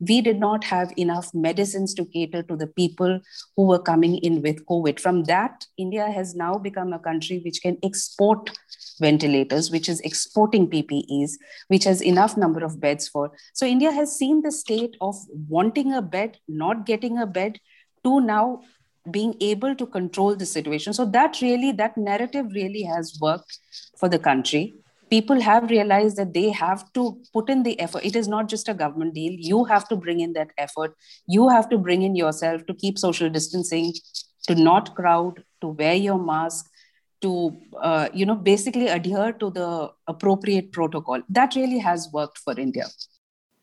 We did not have enough medicines to cater to the people who were coming in with COVID. From that, India has now become a country which can export ventilators, which is exporting PPEs, which has enough number of beds for. So India has seen the state of wanting a bed, not getting a bed, to now being able to control the situation. So that narrative really has worked for the country. People have realized that they have to put in the effort. It is not just a government deal. You have to bring in that effort. You have to bring in yourself to keep social distancing, to not crowd, to wear your mask, to, basically adhere to the appropriate protocol. That really has worked for India.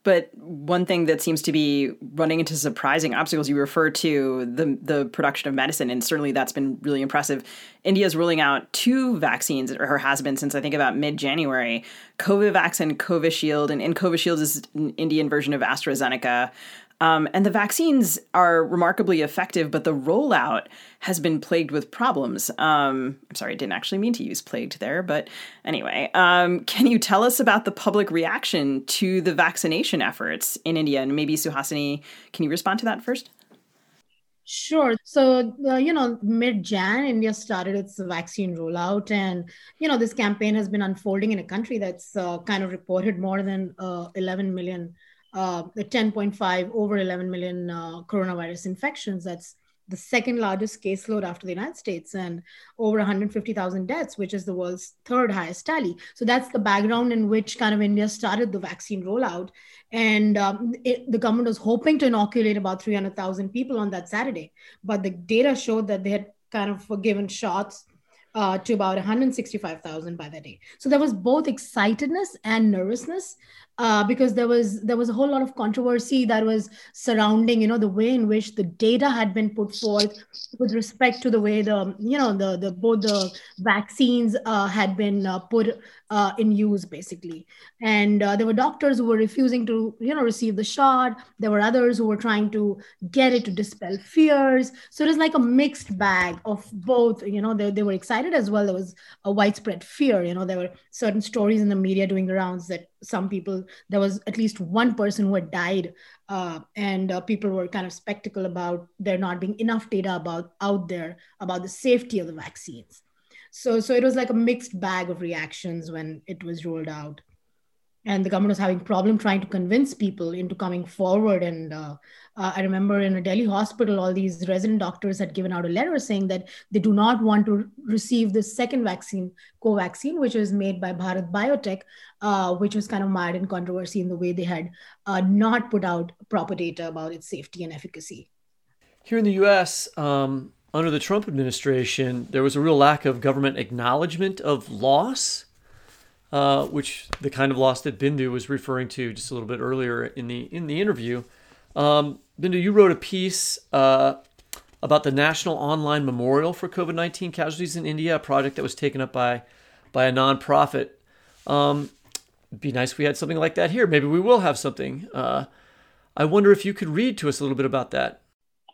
But one thing that seems to be running into surprising obstacles, you refer to the production of medicine, and certainly that's been really impressive. India's rolling out 2 vaccines, or has been since I think about mid-January, Covivax and Covishield. And Covishield is an Indian version of AstraZeneca. And the vaccines are remarkably effective, but the rollout has been plagued with problems. I'm sorry, I didn't actually mean to use plagued there, but anyway. Can you tell us about the public reaction to the vaccination efforts in India? And maybe Suhasini, can you respond to that first? Sure. So, mid-Jan, India started its vaccine rollout. And, this campaign has been unfolding in a country that's kind of reported more than 11 million, the 10.5 over 11 million coronavirus infections. That's the second largest caseload after the United States, and over 150,000 deaths, which is the world's third highest tally. So that's the background in which kind of India started the vaccine rollout. And the government was hoping to inoculate about 300,000 people on that Saturday. But the data showed that they had kind of given shots to about 165,000 by that day. So there was both excitedness and nervousness because there was a whole lot of controversy that was surrounding, the way in which the data had been put forth with respect to the way both the vaccines had been put in use basically. And there were doctors who were refusing to, receive the shot. There were others who were trying to get it to dispel fears. So it was like a mixed bag of both, they were excited as well. There was a widespread fear. There were certain stories in the media doing rounds that there was at least one person who had died, and people were kind of skeptical about there not being enough data out there about the safety of the vaccines. So it was like a mixed bag of reactions when it was rolled out. And the government was having problem trying to convince people into coming forward. And I remember in a Delhi hospital, all these resident doctors had given out a letter saying that they do not want to receive the second vaccine, Covaxin, which was made by Bharat Biotech, which was kind of mired in controversy in the way they had not put out proper data about its safety and efficacy. Here in the U.S., under the Trump administration, there was a real lack of government acknowledgement of loss. Which the kind of loss that Bindu was referring to just a little bit earlier in the interview. Bindu, you wrote a piece about the National Online Memorial for COVID-19 Casualties in India, a project that was taken up by a nonprofit. It'd be nice if we had something like that here. Maybe we will have something. I wonder if you could read to us a little bit about that.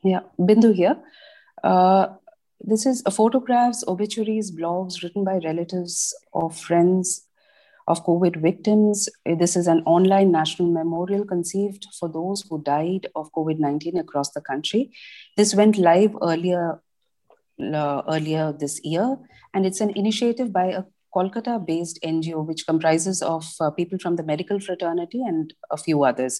Yeah, Bindu here. This is photographs, obituaries, blogs written by relatives or friends of COVID victims. This is an online national memorial conceived for those who died of COVID-19 across the country. This went live earlier this year, and it's an initiative by a Kolkata-based NGO, which comprises of people from the medical fraternity and a few others.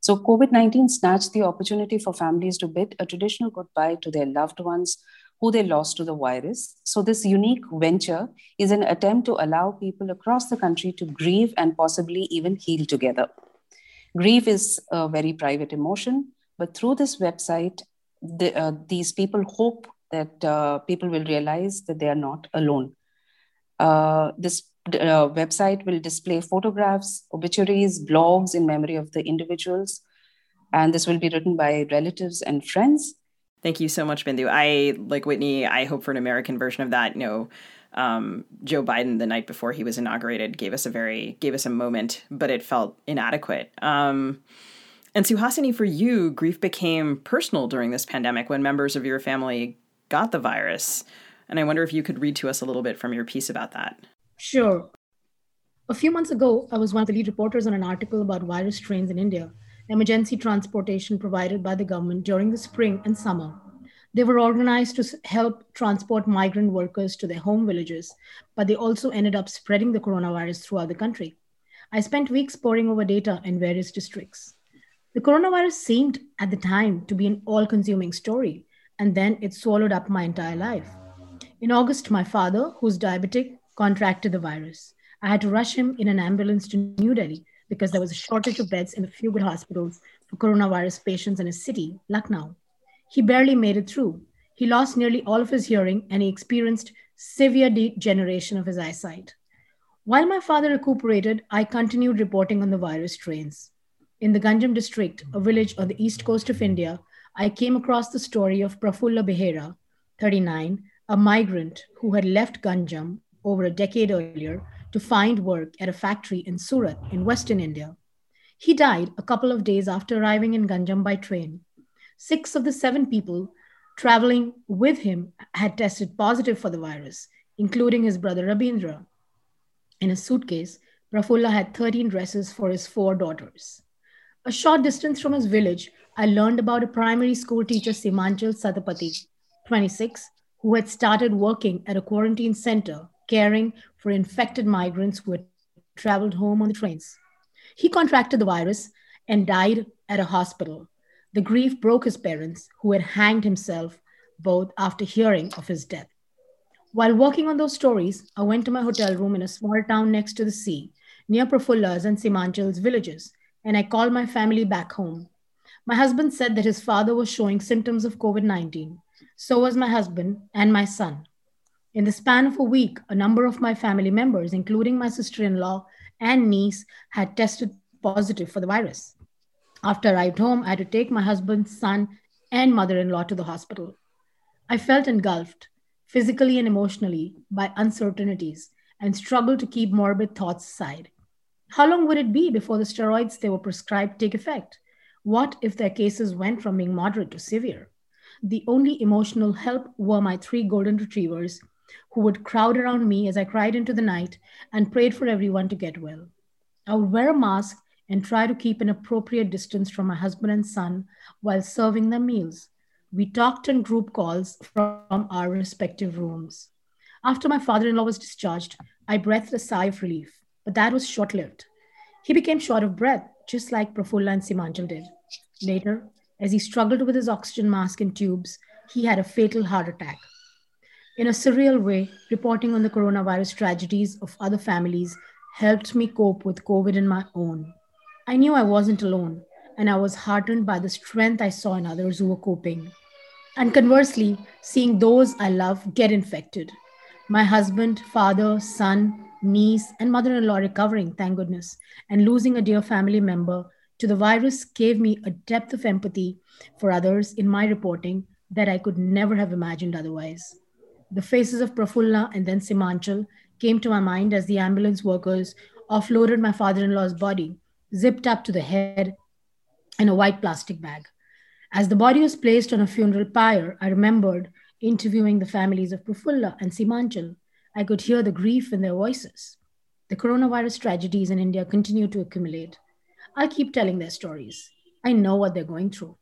So COVID-19 snatched the opportunity for families to bid a traditional goodbye to their loved ones who they lost to the virus. So this unique venture is an attempt to allow people across the country to grieve and possibly even heal together. Grief is a very private emotion, but through this website, these people hope that people will realize that they are not alone. This website will display photographs, obituaries, blogs in memory of the individuals, and this will be written by relatives and friends. Thank you so much, Bindu. I, like Whitney, I hope for an American version of that. Joe Biden, the night before he was inaugurated, gave us a moment, but it felt inadequate. And Suhasini, for you, grief became personal during this pandemic when members of your family got the virus. And I wonder if you could read to us a little bit from your piece about that. Sure. A few months ago, I was one of the lead reporters on an article about virus trains in India. Emergency transportation provided by the government during the spring and summer. They were organized to help transport migrant workers to their home villages, but they also ended up spreading the coronavirus throughout the country. I spent weeks poring over data in various districts. The coronavirus seemed at the time to be an all-consuming story, and then it swallowed up my entire life. In August, my father, who's diabetic, contracted the virus. I had to rush him in an ambulance to New Delhi because there was a shortage of beds in the few good hospitals for coronavirus patients in his city, Lucknow. He barely made it through. He lost nearly all of his hearing and he experienced severe degeneration of his eyesight. While my father recuperated, I continued reporting on the virus trains. In the Ganjam district, a village on the east coast of India, I came across the story of Prafulla Behera, 39, a migrant who had left Ganjam over a decade earlier to find work at a factory in Surat in Western India. He died a couple of days after arriving in Ganjam by train. 6 of the 7 people traveling with him had tested positive for the virus, including his brother Rabindra. In his suitcase, Prafulla had 13 dresses for his 4 daughters. A short distance from his village, I learned about a primary school teacher, Simanchal Satapathy, 26, who had started working at a quarantine center, caring for infected migrants who had traveled home on the trains. He contracted the virus and died at a hospital. The grief broke his parents, who had hanged himself both after hearing of his death. While working on those stories, I went to my hotel room in a small town next to the sea, near Prafulla's and Simanchal's villages, and I called my family back home. My husband said that his father was showing symptoms of COVID-19. So was my husband and my son. In the span of a week, a number of my family members, including my sister-in-law and niece, had tested positive for the virus. After I arrived home, I had to take my husband, son, and mother-in-law to the hospital. I felt engulfed, physically and emotionally, by uncertainties and struggled to keep morbid thoughts aside. How long would it be before the steroids they were prescribed take effect? What if their cases went from being moderate to severe? The only emotional help were my 3 golden retrievers, who would crowd around me as I cried into the night and prayed for everyone to get well. I would wear a mask and try to keep an appropriate distance from my husband and son while serving their meals. We talked in group calls from our respective rooms. After my father-in-law was discharged, I breathed a sigh of relief, but that was short-lived. He became short of breath, just like Prafulla and Simanchal did. Later, as he struggled with his oxygen mask and tubes, he had a fatal heart attack. In a surreal way, reporting on the coronavirus tragedies of other families helped me cope with COVID in my own. I knew I wasn't alone, and I was heartened by the strength I saw in others who were coping. And conversely, seeing those I love get infected. My husband, father, son, niece, and mother-in-law recovering, thank goodness, and losing a dear family member to the virus gave me a depth of empathy for others in my reporting that I could never have imagined otherwise. The faces of Prafulla and then Simanchal came to my mind as the ambulance workers offloaded my father-in-law's body, zipped up to the head in a white plastic bag. As the body was placed on a funeral pyre, I remembered interviewing the families of Prafulla and Simanchal. I could hear the grief in their voices. The coronavirus tragedies in India continue to accumulate. I'll keep telling their stories. I know what they're going through.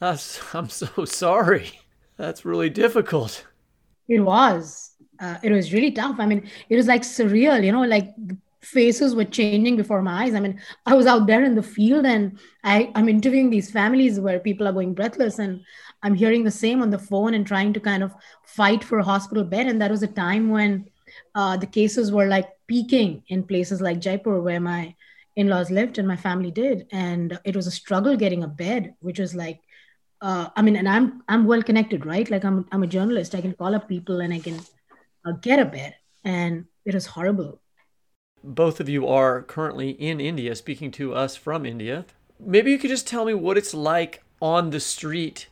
I'm so sorry. That's really difficult. It was. It was really tough. I mean, it was like surreal, like the faces were changing before my eyes. I mean, I was out there in the field and I'm interviewing these families where people are going breathless and I'm hearing the same on the phone and trying to kind of fight for a hospital bed. And that was a time when the cases were like peaking in places like Jaipur where my in-laws lived and my family did. And it was a struggle getting a bed, which was like, and I'm well connected, right? Like I'm a journalist. I can call up people and I can get a bed. And it is horrible. Both of you are currently in India, speaking to us from India. Maybe you could just tell me what it's like on the street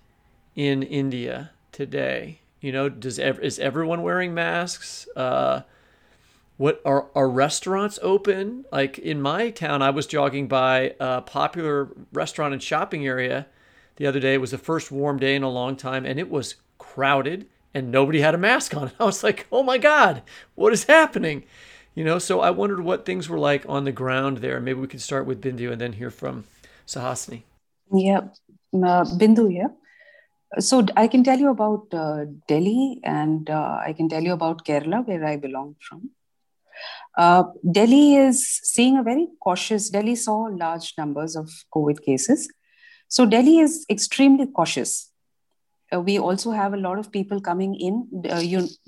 in India today. Is everyone wearing masks? What are restaurants open? Like in my town, I was jogging by a popular restaurant and shopping area. The other day, it was the first warm day in a long time, and it was crowded, and nobody had a mask on. I was like, oh my God, what is happening? So I wondered what things were like on the ground there. Maybe we could start with Bindu and then hear from Suhasini. Yeah, Bindu, yeah. So I can tell you about Delhi, and I can tell you about Kerala, where I belong from. Delhi saw large numbers of COVID cases. So Delhi is extremely cautious. We also have a lot of people coming in. Delhi is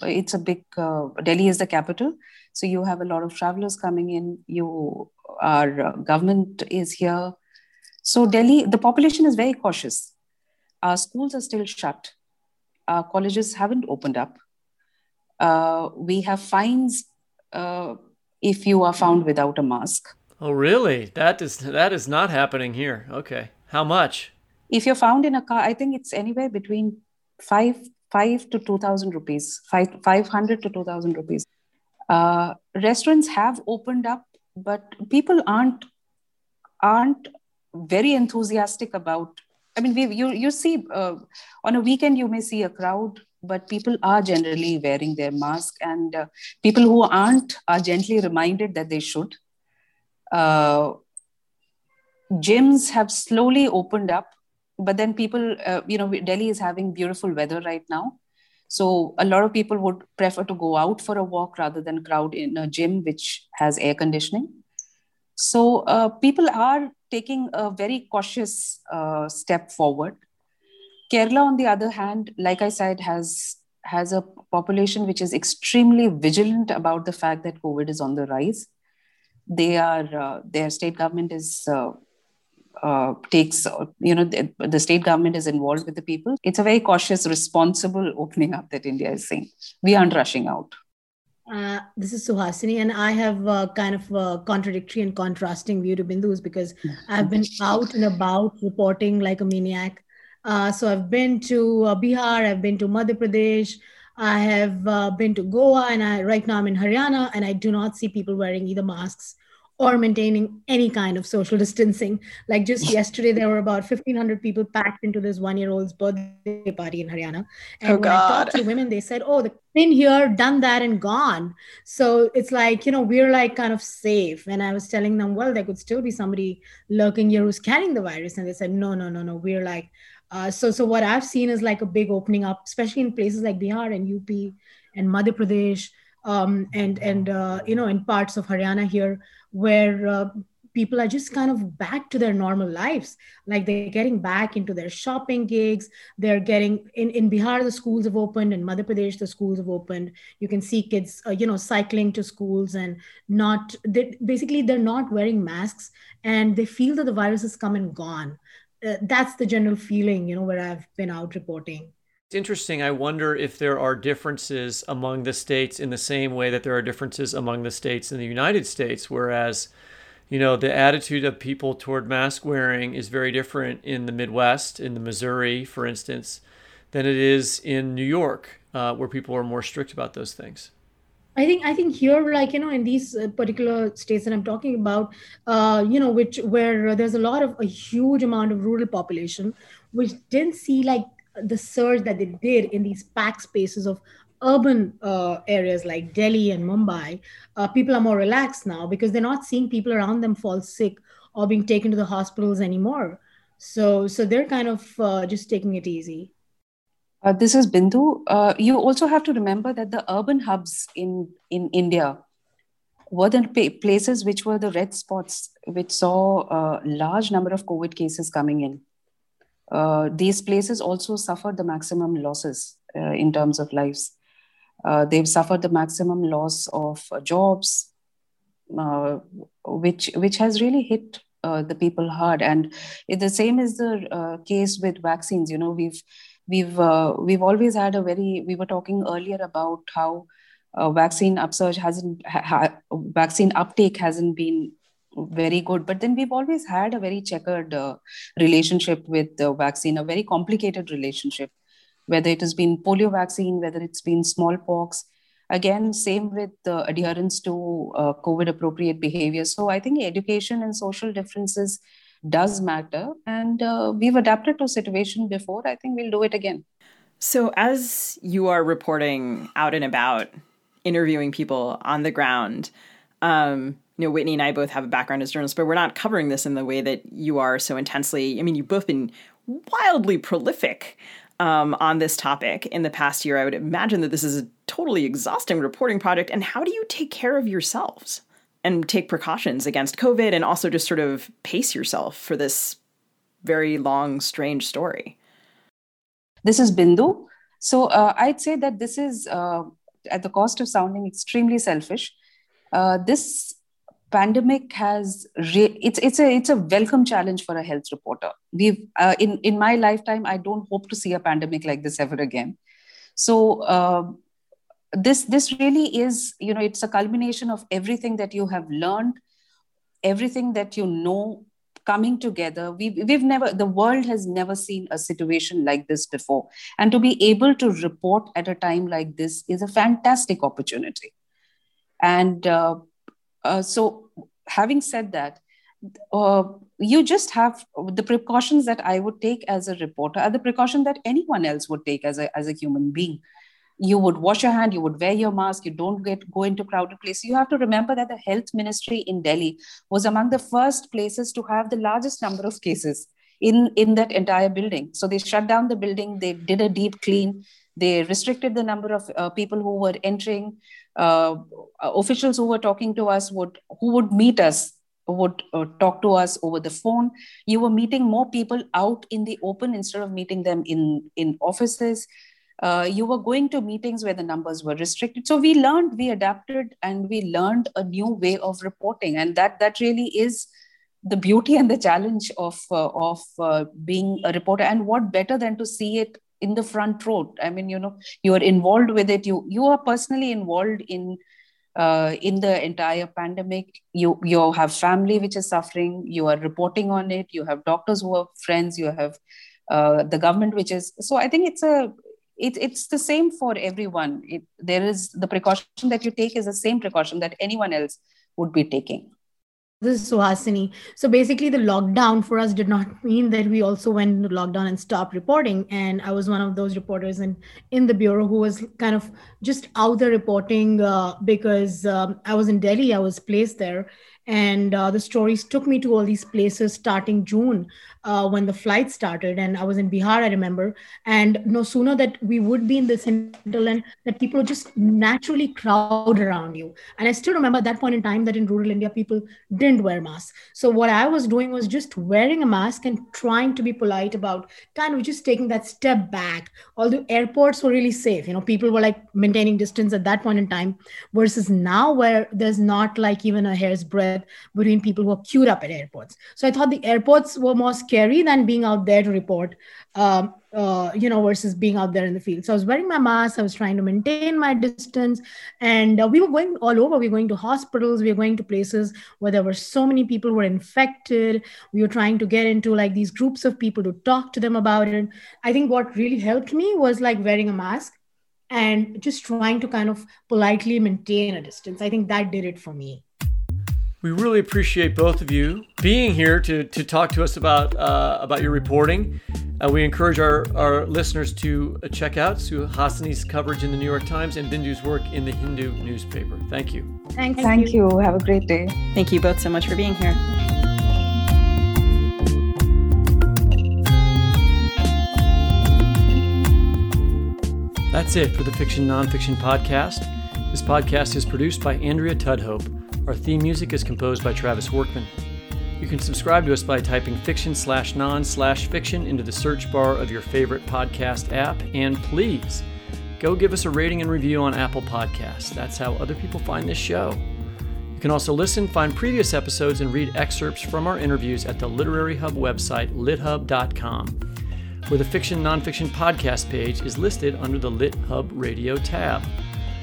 the capital. So you have a lot of travelers coming in. Our government is here. So Delhi, the population is very cautious. Our schools are still shut. Our colleges haven't opened up. We have fines if you are found without a mask. Oh, really? That is not happening here. Okay. How much? If you're found in a car, I think it's anywhere between 500 to 2,000 rupees. Restaurants have opened up, but people aren't aren't very enthusiastic about, I mean, you see on a weekend, you may see a crowd, but people are generally wearing their mask, and people who aren't are gently reminded that they should. Gyms have slowly opened up, but then people, Delhi is having beautiful weather right now. So a lot of people would prefer to go out for a walk rather than crowd in a gym, which has air conditioning. So people are taking a very cautious step forward. Kerala, on the other hand, like I said, has a population which is extremely vigilant about the fact that COVID is on the rise. They are their state government is the state government is involved with the people. It's a very cautious, responsible opening up that India is seeing. We aren't rushing out. This is Suhasini, and I have kind of a contradictory and contrasting view to Bindu's, because I've been out and about reporting like a maniac. So I've been to Bihar, I've been to Madhya Pradesh, I have been to Goa, and right now I'm in Haryana, and I do not see people wearing either masks or maintaining any kind of social distancing. Like just yesterday, there were about 1,500 people packed into this one-year-old's birthday party in Haryana. And when I talked to women, they said, oh, they've been here, done that, and gone. So it's like, we're like kind of safe. And I was telling them, well, there could still be somebody lurking here who's carrying the virus. And they said, no, we're like, so what I've seen is like a big opening up, especially in places like Bihar and UP and Madhya Pradesh, and in parts of Haryana here, where people are just kind of back to their normal lives. Like they're getting back into their shopping gigs. They're getting, in Bihar, the schools have opened. In Madhya Pradesh, the schools have opened. You can see kids, cycling to schools and they're not wearing masks, and they feel that the virus has come and gone. That's the general feeling, where I've been out reporting. It's interesting. I wonder if there are differences among the states in the same way that there are differences among the states in the United States, whereas, the attitude of people toward mask wearing is very different in the Midwest, in the Missouri, for instance, than it is in New York, where people are more strict about those things. I think here, like, in these particular states that I'm talking about, where there's a huge amount of rural population, which didn't see like the surge that they did in these packed spaces of urban areas like Delhi and Mumbai, people are more relaxed now because they're not seeing people around them fall sick or being taken to the hospitals anymore. So they're kind of just taking it easy. This is Bindu. You also have to remember that the urban hubs in India were the places which were the red spots, which saw a large number of COVID cases coming in. These places also suffered the maximum losses in terms of lives. They've suffered the maximum loss of jobs, which has really hit the people hard. And the same is the case with vaccines. We've always had we were talking earlier about how vaccine uptake hasn't been very good. But then we've always had a very checkered relationship with the vaccine, a very complicated relationship, whether it has been polio vaccine, whether it's been smallpox. Again, same with adherence to COVID-appropriate behavior. So I think education and social differences does matter. And we've adapted to a situation before. I think we'll do it again. So as you are reporting out and about, interviewing people on the ground, Whitney and I both have a background as journalists, but we're not covering this in the way that you are so intensely. I mean, you've both been wildly prolific on this topic in the past year. I would imagine that this is a totally exhausting reporting project. And how do you take care of yourselves and take precautions against COVID and also just sort of pace yourself for this very long, strange story? This is Bindu. So I'd say that this is, at the cost of sounding extremely selfish, this pandemic has it's a welcome challenge for a health reporter. We've in my lifetime, I don't hope to see a pandemic like this ever again. So this really is, it's a culmination of everything that you have learned, everything that you know, coming together. The world has never seen a situation like this before, and to be able to report at a time like this is a fantastic opportunity. And so having said that, you just have the precautions that I would take as a reporter are the precaution that anyone else would take as a human being. You would wash your hand, you would wear your mask, you don't go into crowded places. You have to remember that the health ministry in Delhi was among the first places to have the largest number of cases in that entire building. So they shut down the building, they did a deep clean, they restricted the number of people who were entering. Officials who were talking to us, who would meet us, would talk to us over the phone. You were meeting more people out in the open instead of meeting them in offices. You were going to meetings where the numbers were restricted. So we learned, we adapted, and we learned a new way of reporting. And that really is the beauty and the challenge of being a reporter. And what better than to see it in the front row? I mean, you are involved with it. You are personally involved in the entire pandemic. You have family which is suffering. You are reporting on it. You have doctors who are friends. You have the government, which is. So I think it's the same for everyone. There is the precaution that you take is the same precaution that anyone else would be taking. This is Suhasini. So basically the lockdown for us did not mean that we also went into lockdown and stopped reporting. And I was one of those reporters in the bureau who was kind of just out there reporting because I was in Delhi, I was placed there. And the stories took me to all these places starting June when the flight started. And I was in Bihar, I remember. And no sooner that we would be in this hinterland that people would just naturally crowd around you. And I still remember at that point in time that in rural India, people didn't wear masks. So what I was doing was just wearing a mask and trying to be polite about kind of just taking that step back. Although airports were really safe, people were like maintaining distance at that point in time versus now where there's not like even a hair's breadth between people who are queued up at airports. So I thought the airports were more scary than being out there to report, versus being out there in the field. So I was wearing my mask. I was trying to maintain my distance. And we were going all over. We were going to hospitals. We were going to places where there were so many people who were infected. We were trying to get into like these groups of people to talk to them about it. I think what really helped me was like wearing a mask and just trying to kind of politely maintain a distance. I think that did it for me. We really appreciate both of you being here to talk to us about your reporting. We encourage our listeners to check out Suhasini's coverage in The New York Times and Bindu's work in The Hindu newspaper. Thank you. Thanks. Thank you. Have a great day. Thank you both so much for being here. That's it for the Fiction Nonfiction Podcast. This podcast is produced by Andrea Tudhope. Our theme music is composed by Travis Workman. You can subscribe to us by typing fiction/non/fiction into the search bar of your favorite podcast app. And please, go give us a rating and review on Apple Podcasts. That's how other people find this show. You can also listen, find previous episodes, and read excerpts from our interviews at the Literary Hub website, lithub.com, where the Fiction Nonfiction Podcast page is listed under the Lit Hub Radio tab.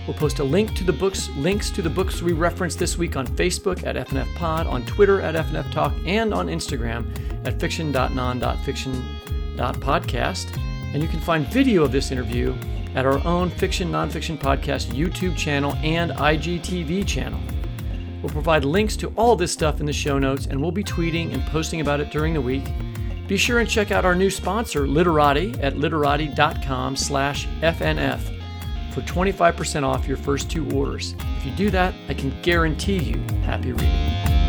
We'll post a link to the books, links to the books we referenced this week on Facebook at FNF Pod, on Twitter at FNF Talk, and on Instagram at fiction.non.fiction.podcast. And you can find video of this interview at our own Fiction Nonfiction Podcast YouTube channel and IGTV channel. We'll provide links to all this stuff in the show notes, and we'll be tweeting and posting about it during the week. Be sure and check out our new sponsor, Literati, at literati.com/FNF. for 25% off your first two orders. If you do that, I can guarantee you happy reading.